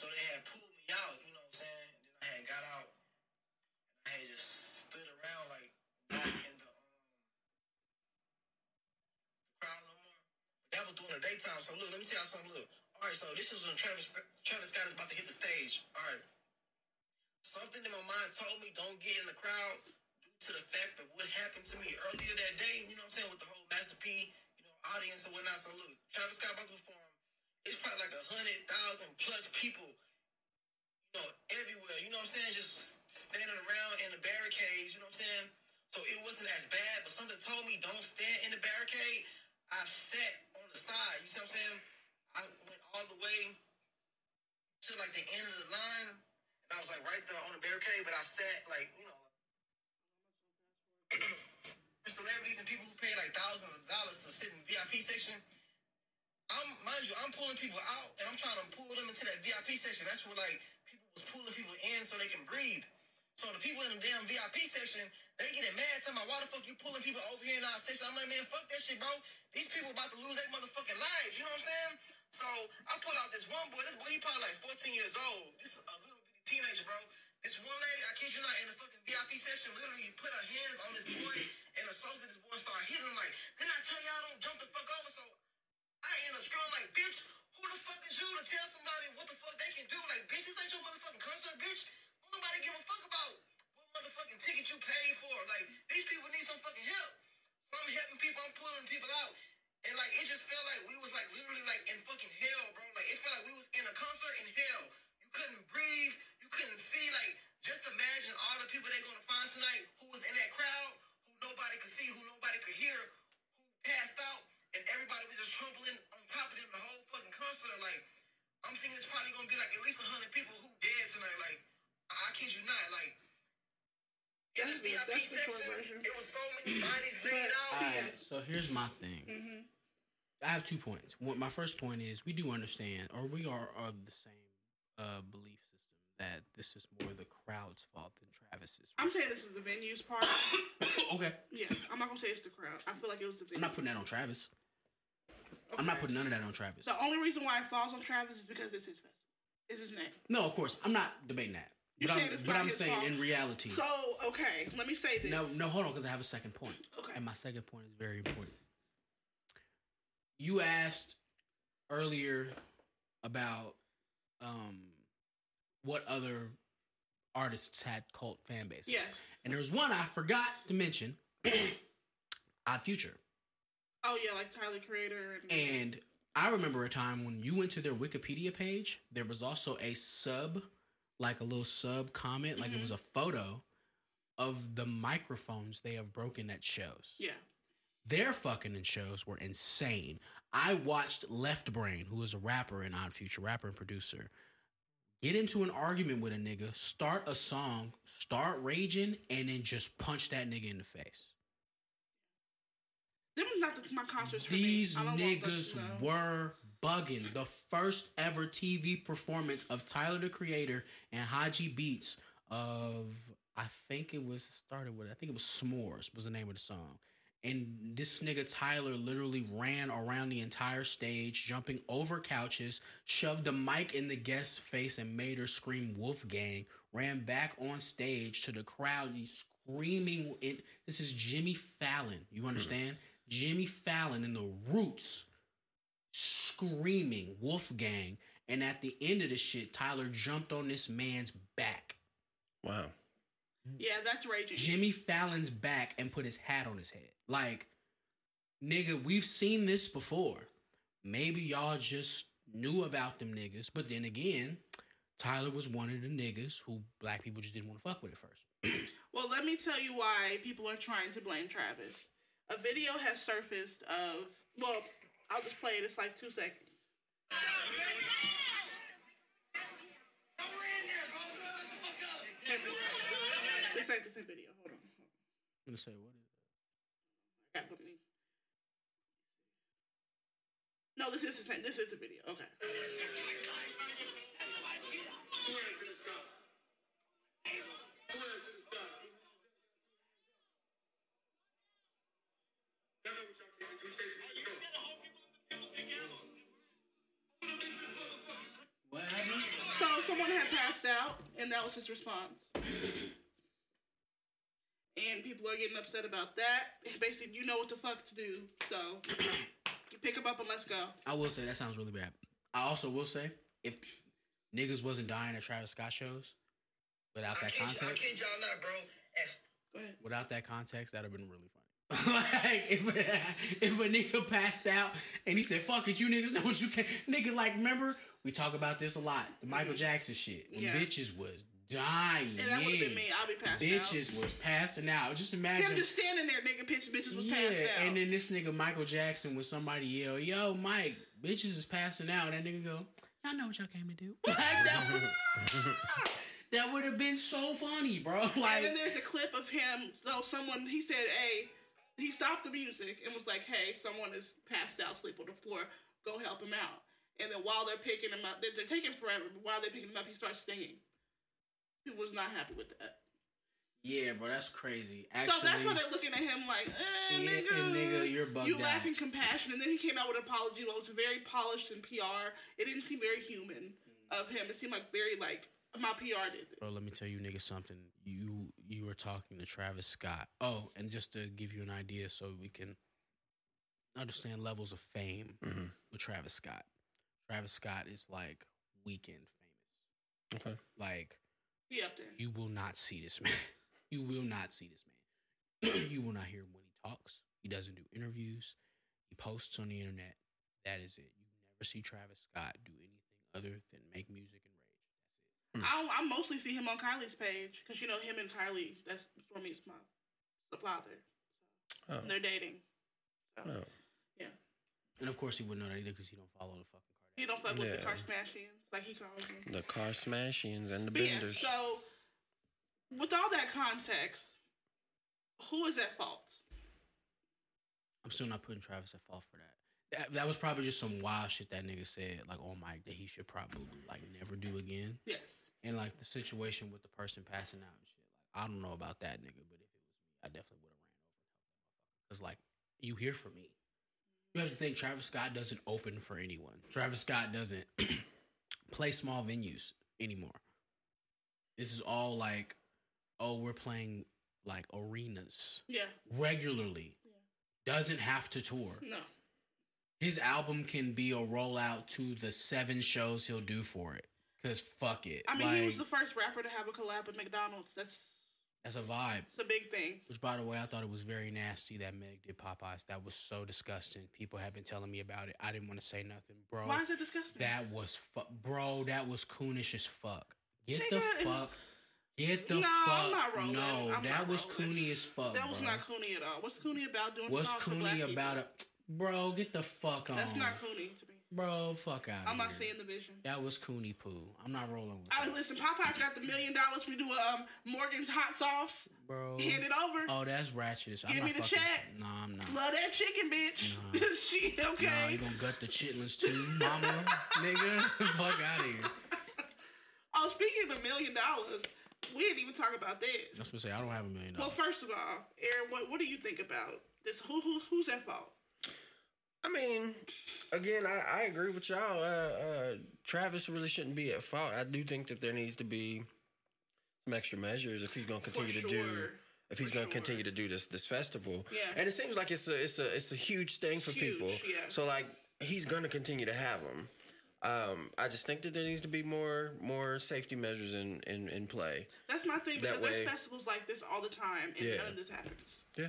So they had pulled me out, you know what I'm saying? And then I had got out and I had just stood around like back in the um the crowd no more. But that was during the daytime. So look, let me tell y'all something. Look. Alright, so this is when Travis Travis Scott is about to hit the stage. Alright. Something in my mind told me don't get in the crowd. To the fact of what happened to me earlier that day, you know what I'm saying, with the whole Master P, you know, audience and whatnot. So look, Travis Scott about to perform. It's probably like a hundred thousand plus people, you know, everywhere. You know what I'm saying? Just standing around in the barricades. You know what I'm saying? So it wasn't as bad, but something told me don't stand in the barricade. I sat on the side. You see what I'm saying? I went all the way to like the end of the line, and I was like right there on the barricade. But I sat like, you know. Celebrities and people who pay like thousands of dollars to sit in the V I P section. I'm, mind you, I'm pulling people out and I'm trying to pull them into that V I P section. That's where like people was pulling people in so they can breathe. So the people in the damn V I P section, they getting mad, talking about why the fuck you pulling people over here in our section. I'm like, man, fuck that shit, bro. These people about to lose their motherfucking lives. You know what I'm saying? So I pull out this one boy. This boy, he probably like fourteen years old. This is a little bitty teenager, bro. This one lady, I kid you not, in the fucking V I P session, literally put her hands on this boy and assaulted this boy and started hitting him like, then I tell y'all don't jump the fuck over, so I end up screaming like, bitch, who the fuck is you to tell somebody what the fuck they can do? Like, bitch, this ain't your motherfucking concert, bitch. Don't nobody give a fuck about what motherfucking ticket you paid for. Like, these people need some fucking help. So I'm helping people, I'm pulling people out. And like, it just felt like we was like literally like in fucking hell, bro. Like, it felt like we was in a concert in hell. You couldn't breathe. Couldn't see, like, just imagine all the people they're gonna find tonight who was in that crowd, who nobody could see, who nobody could hear, who passed out, and everybody was just trampling on top of them the whole fucking concert. Like, I'm thinking it's probably gonna be like at least a hundred people who dead tonight. Like, I kid you not, like, in the V I P section, it was so many bodies laid out. All right, so here's my thing. Mm-hmm. I have two points. One, my first point is we do understand, or we are of the same uh, belief. That this is more the crowd's fault than Travis's. I'm saying this is the venue's part. Okay. Yeah, I'm not gonna say it's the crowd. I feel like it was the venue. I'm not putting that on Travis. Okay. I'm not putting none of that on Travis. The only reason why it falls on Travis is because it's his festival. It's his name. No, of course. I'm not debating that. You're but saying I'm, it's but not I'm his saying fault. In reality. So, okay, let me say this. No, no, hold on, because I have a second point. Okay. And my second point is very important. you asked earlier about um, what other artists had cult fan bases. Yes. And there was one I forgot to mention, Odd Future. Oh, yeah, like Tyler the Creator. And-, and I remember a time when you went to their Wikipedia page, there was also a sub, like a little sub comment, mm-hmm. like it was a photo of the microphones they have broken at shows. Yeah. Their fucking in shows were insane. I watched Left Brain, who is a rapper and Odd Future, rapper and producer, get into an argument with a nigga, start a song, start raging, and then just punch that nigga in the face. Them was not the, my concerts for These me. These niggas were bugging. The first ever T V performance of Tyler the Creator and Haji Beats of, I think it was, started with, I think it was S'mores was the name of the song. And this nigga Tyler literally ran around the entire stage, jumping over couches, shoved a mic in the guest's face and made her scream Wolfgang, ran back on stage to the crowd. He's screaming. In, this is Jimmy Fallon. You understand? Mm-hmm. Jimmy Fallon in the Roots screaming Wolfgang. And at the end of the shit, Tyler jumped on this man's back. Wow. Yeah, that's raging. Jimmy Fallon's back and put his hat on his head. Like, nigga, we've seen this before. Maybe y'all just knew about them niggas. But then again, Tyler was one of the niggas who black people just didn't want to fuck with at first. Well, let me tell you why people are trying to blame Travis. A video has surfaced of... Well, I'll just play it. It's like two seconds. This ain't the same video. Hold on. I'm going to say, what is that? No, this is the same. This is the video. Okay. What happened? So someone had passed out, and that was his response. And people are getting upset about that. Basically, you know what the fuck to do. So, you pick them up and let's go. I will say, that sounds really bad. I also will say, if niggas wasn't dying at Travis Scott shows, without that context... I kid y'all not, bro. That's, go ahead. Without that context, that would have been really funny. Like, if, if a nigga passed out and he said, fuck it, you niggas know what you can... Nigga, like, remember? We talk about this a lot. The Michael Jackson shit. When yeah. bitches was... dying. And that would have been me. I'll be passing out. Bitches was passing out. Just imagine. Him just standing there, nigga. Bitch, bitches was yeah, passing out. And then this nigga Michael Jackson with somebody yell, yo, Mike, bitches is passing out. And that nigga go, y'all know what y'all came to do. Like, that would have been so funny, bro. Like, and then there's a clip of him. So someone, he said, hey, he stopped the music and was like, hey, someone is passed out, sleep on the floor. Go help him out. And then while they're picking him up, they're, they're taking forever, but while they're picking him up, he starts singing. Was not happy with that. Yeah, bro, that's crazy. Actually, so that's why they're looking at him like, eh, yeah, nigga, nigga, you're bugged you lack in compassion. And then he came out with an apology. Well, it was very polished in P R. It didn't seem very human of him. It seemed like very like my P R did this. Bro, let me tell you, nigga, something. You you were talking to Travis Scott. Oh, and just to give you an idea, so we can understand levels of fame mm-hmm. with Travis Scott. Travis Scott is like weekend famous. Okay, like. He up there. You will not see this man. You will not see this man. You will not hear him when he talks. He doesn't do interviews. He posts on the internet. That is it. You never see Travis Scott do anything other than make music and rage. That's it. Mm. I, I mostly see him on Kylie's page because, you know, him and Kylie, that's Stormy's mom, the father. So. Oh. And they're dating. So. Oh. Yeah. And, of course, he wouldn't know that either because he don't follow the fucking He don't fuck yeah. with the car smashians, like he calls them. The car smashians and the but benders. Yeah, so, with all that context, who is at fault? I'm still not putting Travis at fault for that. That, that was probably just some wild shit that nigga said, like, on mic, that he should probably, like, never do again. Yes. And, like, the situation with the person passing out and shit. Like, I don't know about that nigga, but if it was me, I definitely would have ran over him. Because, like, you here for me. You have to think Travis Scott doesn't open for anyone. Travis Scott doesn't play small venues anymore. This is all like, oh, we're playing like arenas. Yeah. Regularly. Yeah. Doesn't have to tour. No. his album can be a rollout to the seven shows he'll do for it. Because fuck it. I mean, like, he was the first rapper to have a collab with McDonald's. That's that's a vibe. It's a big thing. Which, by the way, I thought it was very nasty that Meg did Popeyes. That was so disgusting. People have been telling me about it. I didn't want to say nothing, bro. Why is it disgusting? That was fuck, bro. That was coonish as fuck. Get Nigga, the fuck. Get the no, fuck. I'm not rolling. No, I'm that not was rolling. Coony as fuck. That was bro. Not coony at all. What's coony about doing? What's coony about it? Bro, get the fuck on. That's not coony to me. Bro, fuck out. I'm not seeing the vision. That was coony poo. I'm not rolling with. I that. Listen, Popeye's got the million dollars. We do a um, Morgan's hot sauce. Bro, hand it over. Oh, that's ratchet. Give I'm me not the fucking, check. No, nah, I'm not. Love that chicken, bitch. Nah. She okay? Nah, you gonna gut the chitlins too, mama, nigga? Fuck out of here. Oh, speaking of a million dollars, we didn't even talk about this. That's what I say. I don't have a million dollars. Well, first of all, Aaron, what what do you think about this? Who who who's at fault? I mean, again, I, I agree with y'all. Uh, uh, Travis really shouldn't be at fault. I do think that there needs to be some extra measures if he's going to continue to do if he's going to continue to do this this festival. Yeah. And it seems like it's a it's a it's a huge thing for people. Yeah. So like he's going to continue to have them. Um, I just think that there needs to be more more safety measures in, in, in play. That's my thing because there's festivals like this all the time, and none of this happens. Yeah.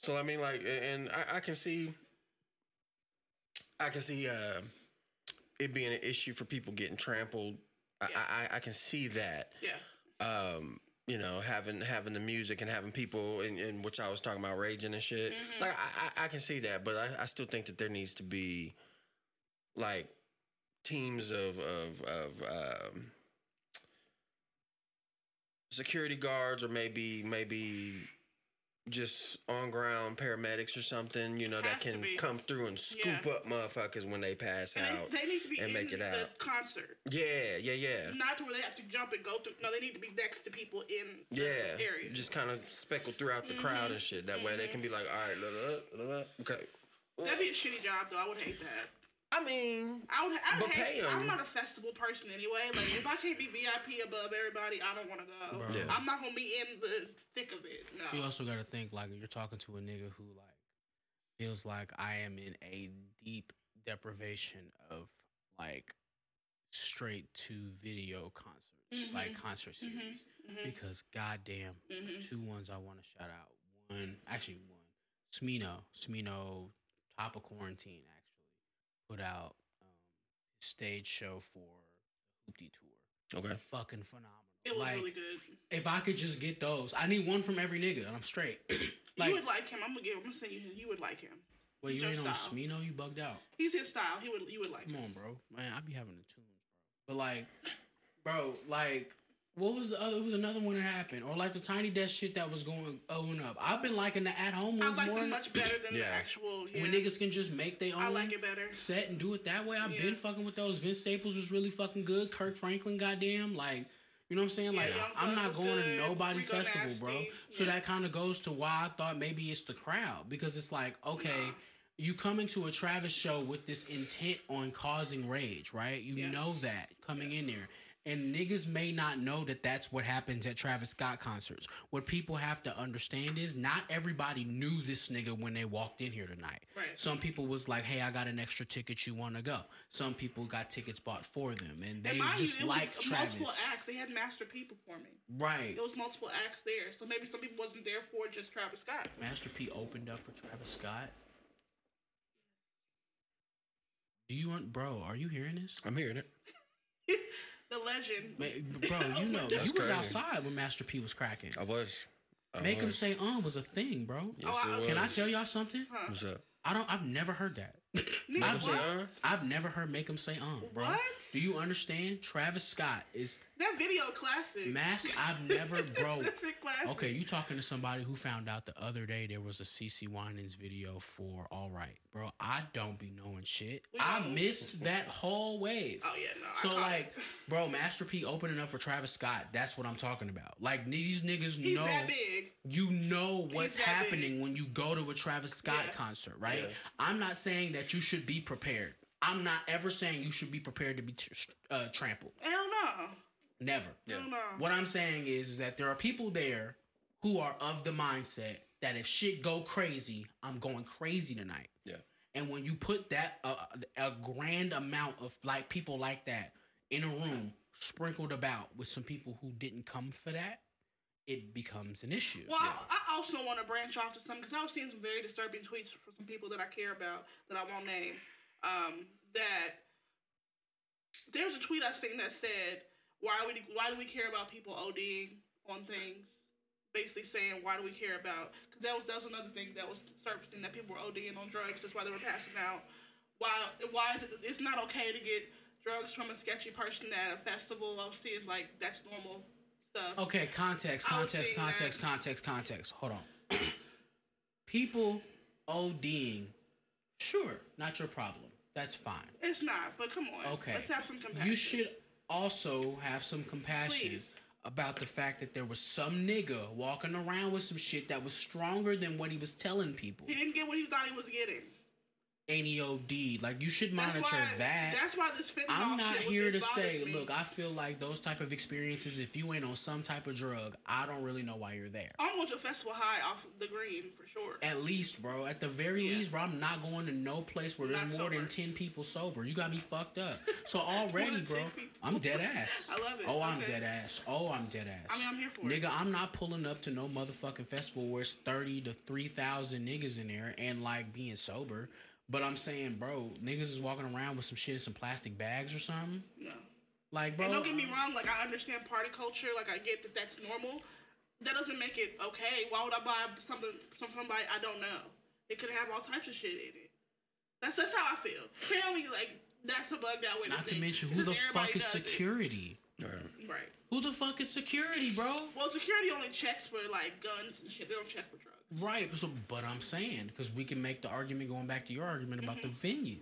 So I mean, like, and I, I can see. I can see uh, it being an issue for people getting trampled. Yeah. I, I I can see that. Yeah. Um, you know, having having the music and having people, in, in which I was talking about, raging and shit. Mm-hmm. Like, I, I, I can see that, but I, I still think that there needs to be, like, teams of of of um, security guards or maybe maybe. Just on ground paramedics or something, you know, that can come through and scoop yeah. up motherfuckers when they pass and out. They, they need to be and in make it the out. Concert. Yeah, yeah, yeah. Not to where they have to jump and go through. No, they need to be next to people in the yeah, area. Just kind of speckled throughout the mm-hmm. crowd and shit. That mm-hmm. way they can be like, all right, la, la, la, okay. That'd be a shitty job, though. I would hate that. I mean, I would. I would hate, I'm not a festival person anyway. Like, if I can't be V I P above everybody, I don't want to go. Yeah. I'm not gonna be in the thick of it. No. You also gotta think like you're talking to a nigga who like feels like I am in a deep deprivation of like straight to video concerts, mm-hmm. like concert series. Mm-hmm. Mm-hmm. Because goddamn, mm-hmm. two ones I want to shout out. One, actually, one Smino, Smino, top of quarantine actually. Put out um, stage show for the Hoopty Tour. Okay. Fucking phenomenal. It was like, really good. If I could just get those. I need one from every nigga and I'm straight. Like, you would like him. I'm gonna give I'm gonna say you you would like him. Well, you ain't on Smino, you bugged out. He's his style. He would you would like Come him. On, bro. Man, I be having the tunes, bro. But like bro, like what was the other? It was another one that happened, or like the Tiny Desk shit that was going on up. I've been liking the at home ones more. I like more. Them much better than yeah. the actual. Yeah. When niggas can just make their own. I like it better. Set and do it that way. I've yeah. been fucking with those. Vince Staples was really fucking good. Kirk Franklin, goddamn, like you know what I'm saying. Like yeah, I'm not going good. To nobody go festival, nasty. Bro. So yeah. that kind of goes to why I thought maybe it's the crowd because it's like okay. Nah. You come into a Travis show with this intent on causing rage, right? You yeah. know that coming yeah. in there. And niggas may not know that that's what happens at Travis Scott concerts. What people have to understand is not everybody knew this nigga when they walked in here tonight. Right. Some people was like, hey, I got an extra ticket. You want to go? Some people got tickets bought for them. And they and just like Travis. Multiple acts. They had Master P performing. Right. There was multiple acts there. So maybe some people wasn't there for just Travis Scott. Master P opened up for Travis Scott. Do you want... Bro, are you hearing this? I'm hearing it. The legend. Bro, you know, you was crazy. Outside when Master P was cracking. I was. I Make was. Him say, um, was a thing, bro. Yes, oh, I, can I tell y'all something? Huh. What's up? I don't, I've never heard that. Make I've, him say, uh? I've never heard Make Him Say, um, bro. What? Do you understand? Travis Scott is... That video classic. Mass, I've never, bro. That's a classic. Okay, you talking to somebody who found out the other day there was a C C Winans video for All Right. Bro, I don't be knowing shit. We I know. Missed that whole wave. Oh, yeah, no. So, like, it. Bro, Master P opening up for Travis Scott, that's what I'm talking about. Like, these niggas He's know... that big. You know what's happening big. When you go to a Travis Scott yeah. concert, right? Yeah. I'm not saying that you should be prepared. I'm not ever saying you should be prepared to be t- uh, trampled. Hell no. Never. Hell no. What I'm saying is, is that there are people there who are of the mindset that if shit go crazy, I'm going crazy tonight. Yeah. And when you put that uh, a grand amount of like people like that in a room sprinkled about with some people who didn't come for that, it becomes an issue. Well, yeah. I, I also want to branch off to some, because I've seen some very disturbing tweets from some people that I care about that I won't name. Um, that there's a tweet I've seen that said, "Why we why do we care about people ODing on things?" Basically saying, why do we care about? Because that was that was another thing that was surfacing, that people were ODing on drugs. That's why they were passing out. Why why is it? It's not okay to get drugs from a sketchy person at a festival. I was seeing like that's normal stuff. Okay, context, context, context, that. context, context. Hold on. People ODing, sure, not your problem. That's fine. It's not, but come on. Okay, let's have some compassion. You should also have some compassion. Please. About the fact that there was some nigga walking around with some shit that was stronger than what he was telling people. He didn't get what he thought he was getting. And he OD'd. Like, you should monitor that's why, that. That's why this fentanyl I'm not shit here to say, me. Look, I feel like those type of experiences, if you ain't on some type of drug, I don't really know why you're there. I'm going to festival high off the green, for sure. At least, bro. At the very yeah. least, bro, I'm not going to no place where there's not more sober. than ten people sober. You got me fucked up. So already, bro, I'm dead ass. I love it. Oh, okay. I'm dead ass. Oh, I'm dead ass. I mean, I'm here for Nigga, it. Nigga, I'm not pulling up to no motherfucking festival where it's thirty to three thousand niggas in there and, like, being sober. But I'm saying, bro, niggas is walking around with some shit in some plastic bags or something. No. Like, bro. And don't get me wrong. Like, I understand party culture. Like, I get that that's normal. That doesn't make it okay. Why would I buy something from somebody I don't know? It could have all types of shit in it. That's that's how I feel. Apparently, like, that's a bug that went. Not to mention, who the fuck is security? Right. Right. Who the fuck is security, bro? Well, security only checks for, like, guns and shit. They don't check for drugs. Right, so, but I'm saying, because we can make the argument, going back to your argument about mm-hmm. the venue.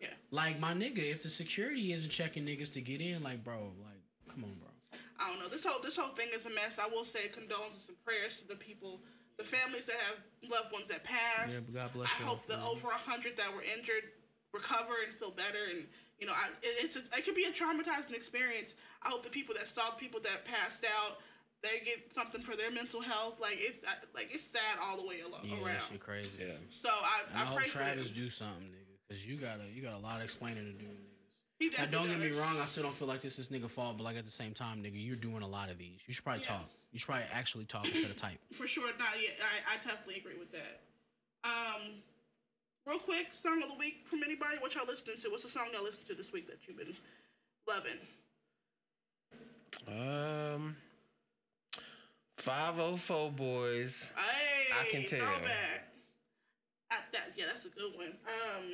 Yeah. Like, my nigga, if the security isn't checking niggas to get in, like, bro, like, come on, bro. I don't know. This whole this whole thing is a mess. I will say condolences and prayers to the people, the families that have loved ones that passed. Yeah, God bless you. I hope the over one hundred that were injured recover and feel better. And, you know, I, it, it's a, it could be a traumatizing experience. I hope the people that saw the people that passed out, they get something for their mental health. Like, it's like it's sad all the way along. Yeah, around. That's crazy. Yeah. So I, I, I hope pray Travis do something, nigga, because you got you got a lot of explaining to do, niggas. Now, don't does. get me wrong. I still don't feel like this is nigga fault, but like at the same time, nigga, you're doing a lot of these. You should probably yeah. talk. You should probably actually talk instead of type. For sure, not yet. I, I definitely agree with that. Um, real quick, song of the week from anybody. What y'all listening to? What's the song y'all listened to this week that you've been loving? Um. five oh four Boys. Hey, I can tell. I, that, yeah, that's a good one. Um,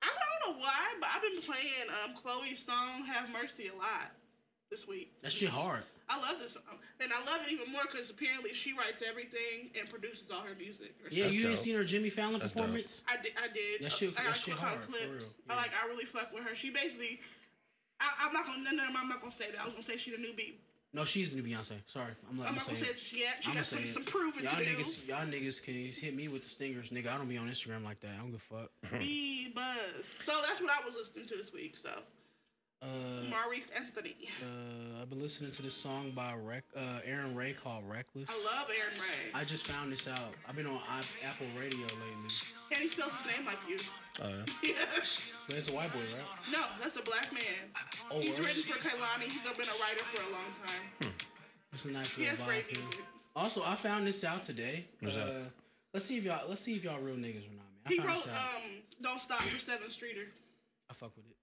I don't know why, but I've been playing um Chloe's song "Have Mercy" a lot this week. That shit hard. I love this song, and I love it even more because apparently she writes everything and produces all her music. Yeah, you ain't seen her Jimmy Fallon that's performance? I did. I did. That shit, I, that I shit hard. For real. Yeah. I like. I really fuck with her. She basically. I, I'm not gonna. No, no, I'm not gonna say that. I was gonna say she's a newbie. No, she's the new Beyonce. Sorry. I'm not going to say it. She, had, she got some, some proving y'all to niggas, do. Y'all niggas can hit me with the stingers. Nigga, I don't be on Instagram like that. I don't give a fuck. Be buzz. So that's what I was listening to this week. So, uh, Maurice Anthony. Uh, I've been listening to this song by Rec- uh, Aaron Ray called Reckless. I love Aaron Ray. I just found this out. I've been on Apple Radio lately. And he spells his name like you. Oh, uh, yeah. But it's a white boy, right? No, that's a black man. Oh, he's right? written for Kehlani. He's been a writer for a long time. Hmm. That's a nice he little vibe. Also, I found this out today. What's uh, up? Let's see if y'all let's see if y'all real niggas or not, man. I he found wrote um, "Don't Stop" for Seventh Streeter. I fuck with it.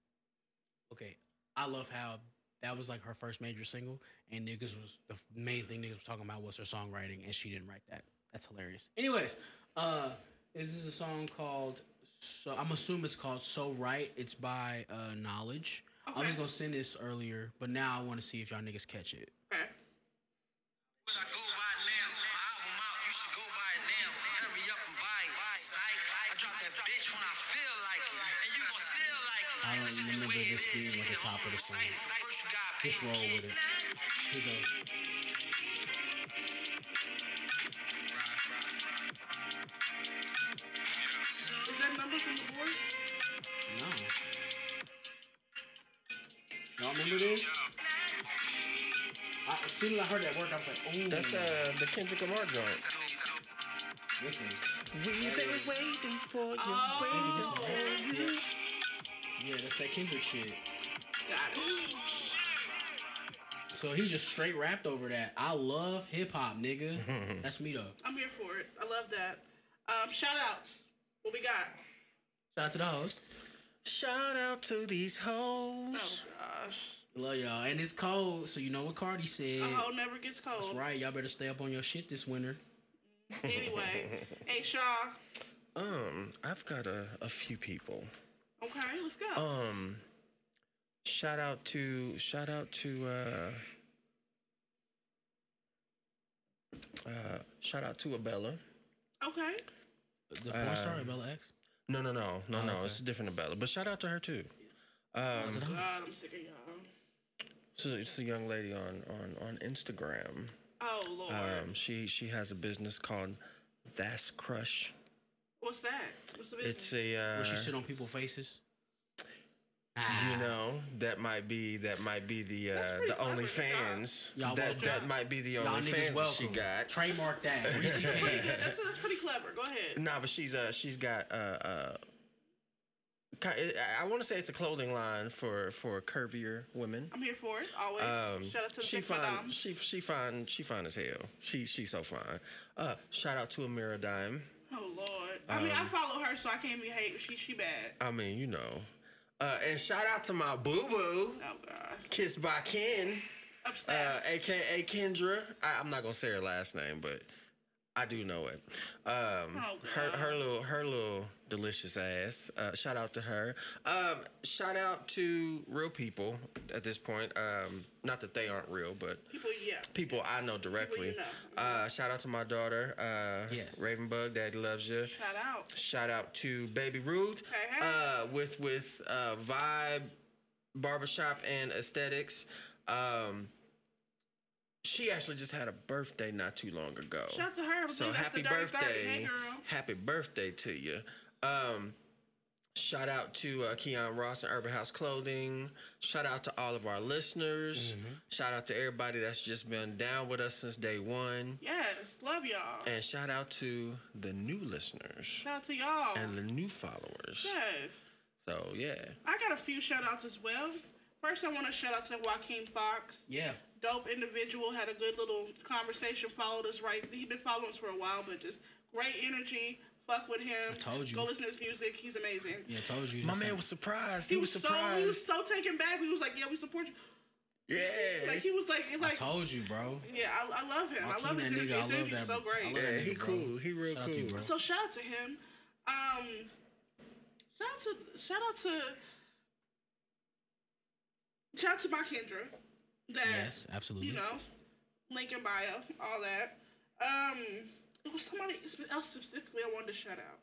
Okay, I love how that was like her first major single, and niggas was the main thing niggas was talking about was her songwriting, and she didn't write that. That's hilarious. Anyways, uh, this is a song called. So I'm assuming it's called So Right. It's by uh, Knowledge. Okay. I was going to send this earlier, but now I want to see if y'all niggas catch it. Okay. What I go by now, my album out, you should go by it now. Hurry up and buy it. Psych, I drop that bitch when I feel like it. And you gon' still like it. I don't remember this being at the top of the song. Just roll with it. Here goes. Y'all remember this? I, as soon as I heard that word, I was like, ooh. That's uh, the Kendrick Lamar joint. Listen. We've been waiting for you, oh. waiting for you. Yeah, that's that Kendrick shit. Got it. So he just straight rapped over that. I love hip hop, nigga. That's me though. I'm here for it. I love that. Um, shout outs. What we got? Shout out to the host. Shout out to these hoes. Oh gosh. Love y'all. And it's cold, so you know what Cardi said. A hoe never gets cold. That's right. Y'all better stay up on your shit this winter. Anyway, hey Shaw. Um, I've got a, a few people. Okay, let's go. Um, shout out to shout out to uh, uh shout out to Abella. Okay. The porn uh, star Abella X. No, no, no, no, oh, no. Okay. It's a different Abella, but shout out to her too. Um, oh God, I'm sick of y'all. So it's a young lady on on on Instagram. Oh Lord! Um, she she has a business called That's Crush. What's that? What's the business? It's a. Uh, Will she sit on people's faces? Ah. You know that might be that might be the uh, the OnlyFans. Y'all that well that might be the OnlyFans she got. Trademark that. That's, that's, that's pretty clever. Go ahead. Nah, but she's uh she's got uh uh. I want to say it's a clothing line for, for curvier women. I'm here for it always. Um, shout out to the she fine, she she fine, she fine as hell. She she's so fine. Uh, shout out to Amira Dime. Oh Lord, I um, mean I follow her, so I can't be hate. She she bad. I mean you know, uh, and shout out to my boo boo. Oh God, Kissed by Ken. Upstairs. Uh, A K A Kendra. I, I'm not gonna say her last name, but I do know it. Um, oh, her her little her little delicious ass. Uh, shout out to her. Um, shout out to real people at this point. Um, not that they aren't real, but people, yeah, people I know directly. You know. Uh, shout out to my daughter. Uh, yes, Ravenbug, Daddy loves you. Shout out. Shout out to Baby Ruth. Hey, hey. Uh, with with uh, Vibe Barbershop and Aesthetics. Um, She actually just had a birthday not too long ago. Shout out to her. So happy birthday. Hey, happy birthday to you. Um, shout out to uh, Keon Ross and Urban House Clothing. Shout out to all of our listeners. Mm-hmm. Shout out to everybody that's just been down with us since day one. Yes. Love y'all. And shout out to the new listeners. Shout out to y'all. And the new followers. Yes. So, yeah. I got a few shout outs as well. First, I want to shout out to Joaquin Fox. Yeah. Dope individual. Had a good little conversation. Followed us right. He's been following us for a while, but just great energy. Fuck with him. I told you. Go listen to his music. He's amazing. Yeah, I told you. My man was surprised. He, he was, was surprised. So, he was so taken back. He was like, yeah, we support you. Yeah. Like, he was like, like I told you, bro. Yeah, I, I love him. Joaquin, I love his energy. Nigga, his energy's so great. Yeah, he nigga, cool. He real shout cool. You, so, shout out to him. Um, shout out to... Shout out to... Shout out to my Kendra. That, yes, absolutely. You know, link in bio, all that. Um, it was somebody else specifically I wanted to shout out.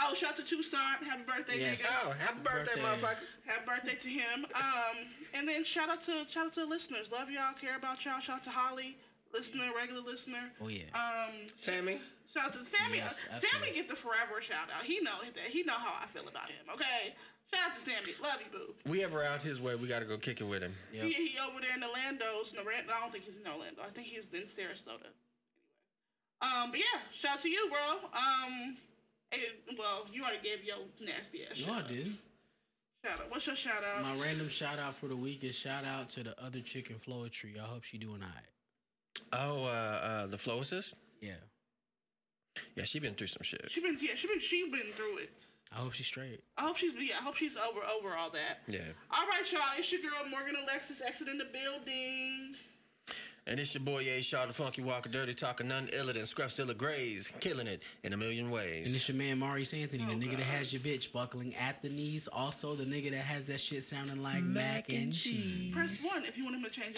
Oh, shout out to Tucson. Happy birthday, yes. nigga. Oh, happy birthday, birthday, motherfucker. Happy birthday to him. Um, and then shout out to shout out to the listeners. Love y'all, care about y'all. Shout out to Holly, listener, regular listener. Oh yeah. Um, Sammy. Shout out to Sammy. Yes, Sammy get the forever shout out. He know that. He know how I feel about him. Okay. Shout out to Sammy. Love you, boo. We ever out his way, we got to go kick it with him. Yep. He, he over there in Orlando's. No, I don't think he's in Orlando. I think he's in Sarasota. Anyway. Um, but yeah, shout out to you, bro. Um, and, well, you already gave your nasty ass shout out. No, I didn't. Shout out. What's your shout out? My random shout out for the week is shout out to the other chick in Floetry. I hope she doing all right. Oh, uh, uh, the Flow Assist? Yeah. Yeah, she been through some shit. She been, yeah, she been, she been through it. I hope she's straight. I hope she's yeah, I hope she's over over all that. Yeah. All right, y'all. It's your girl Morgan Alexis exiting the building. And it's your boy A. Shaw, the Funky Walker, Dirty Talker, none iller than Scruffzilla Grays, killing it in a million ways. And it's your man Maurice Anthony, oh, the nigga God. that has your bitch buckling at the knees. Also, the nigga that has that shit sounding like mac, mac and cheese. Press one if you want him to change.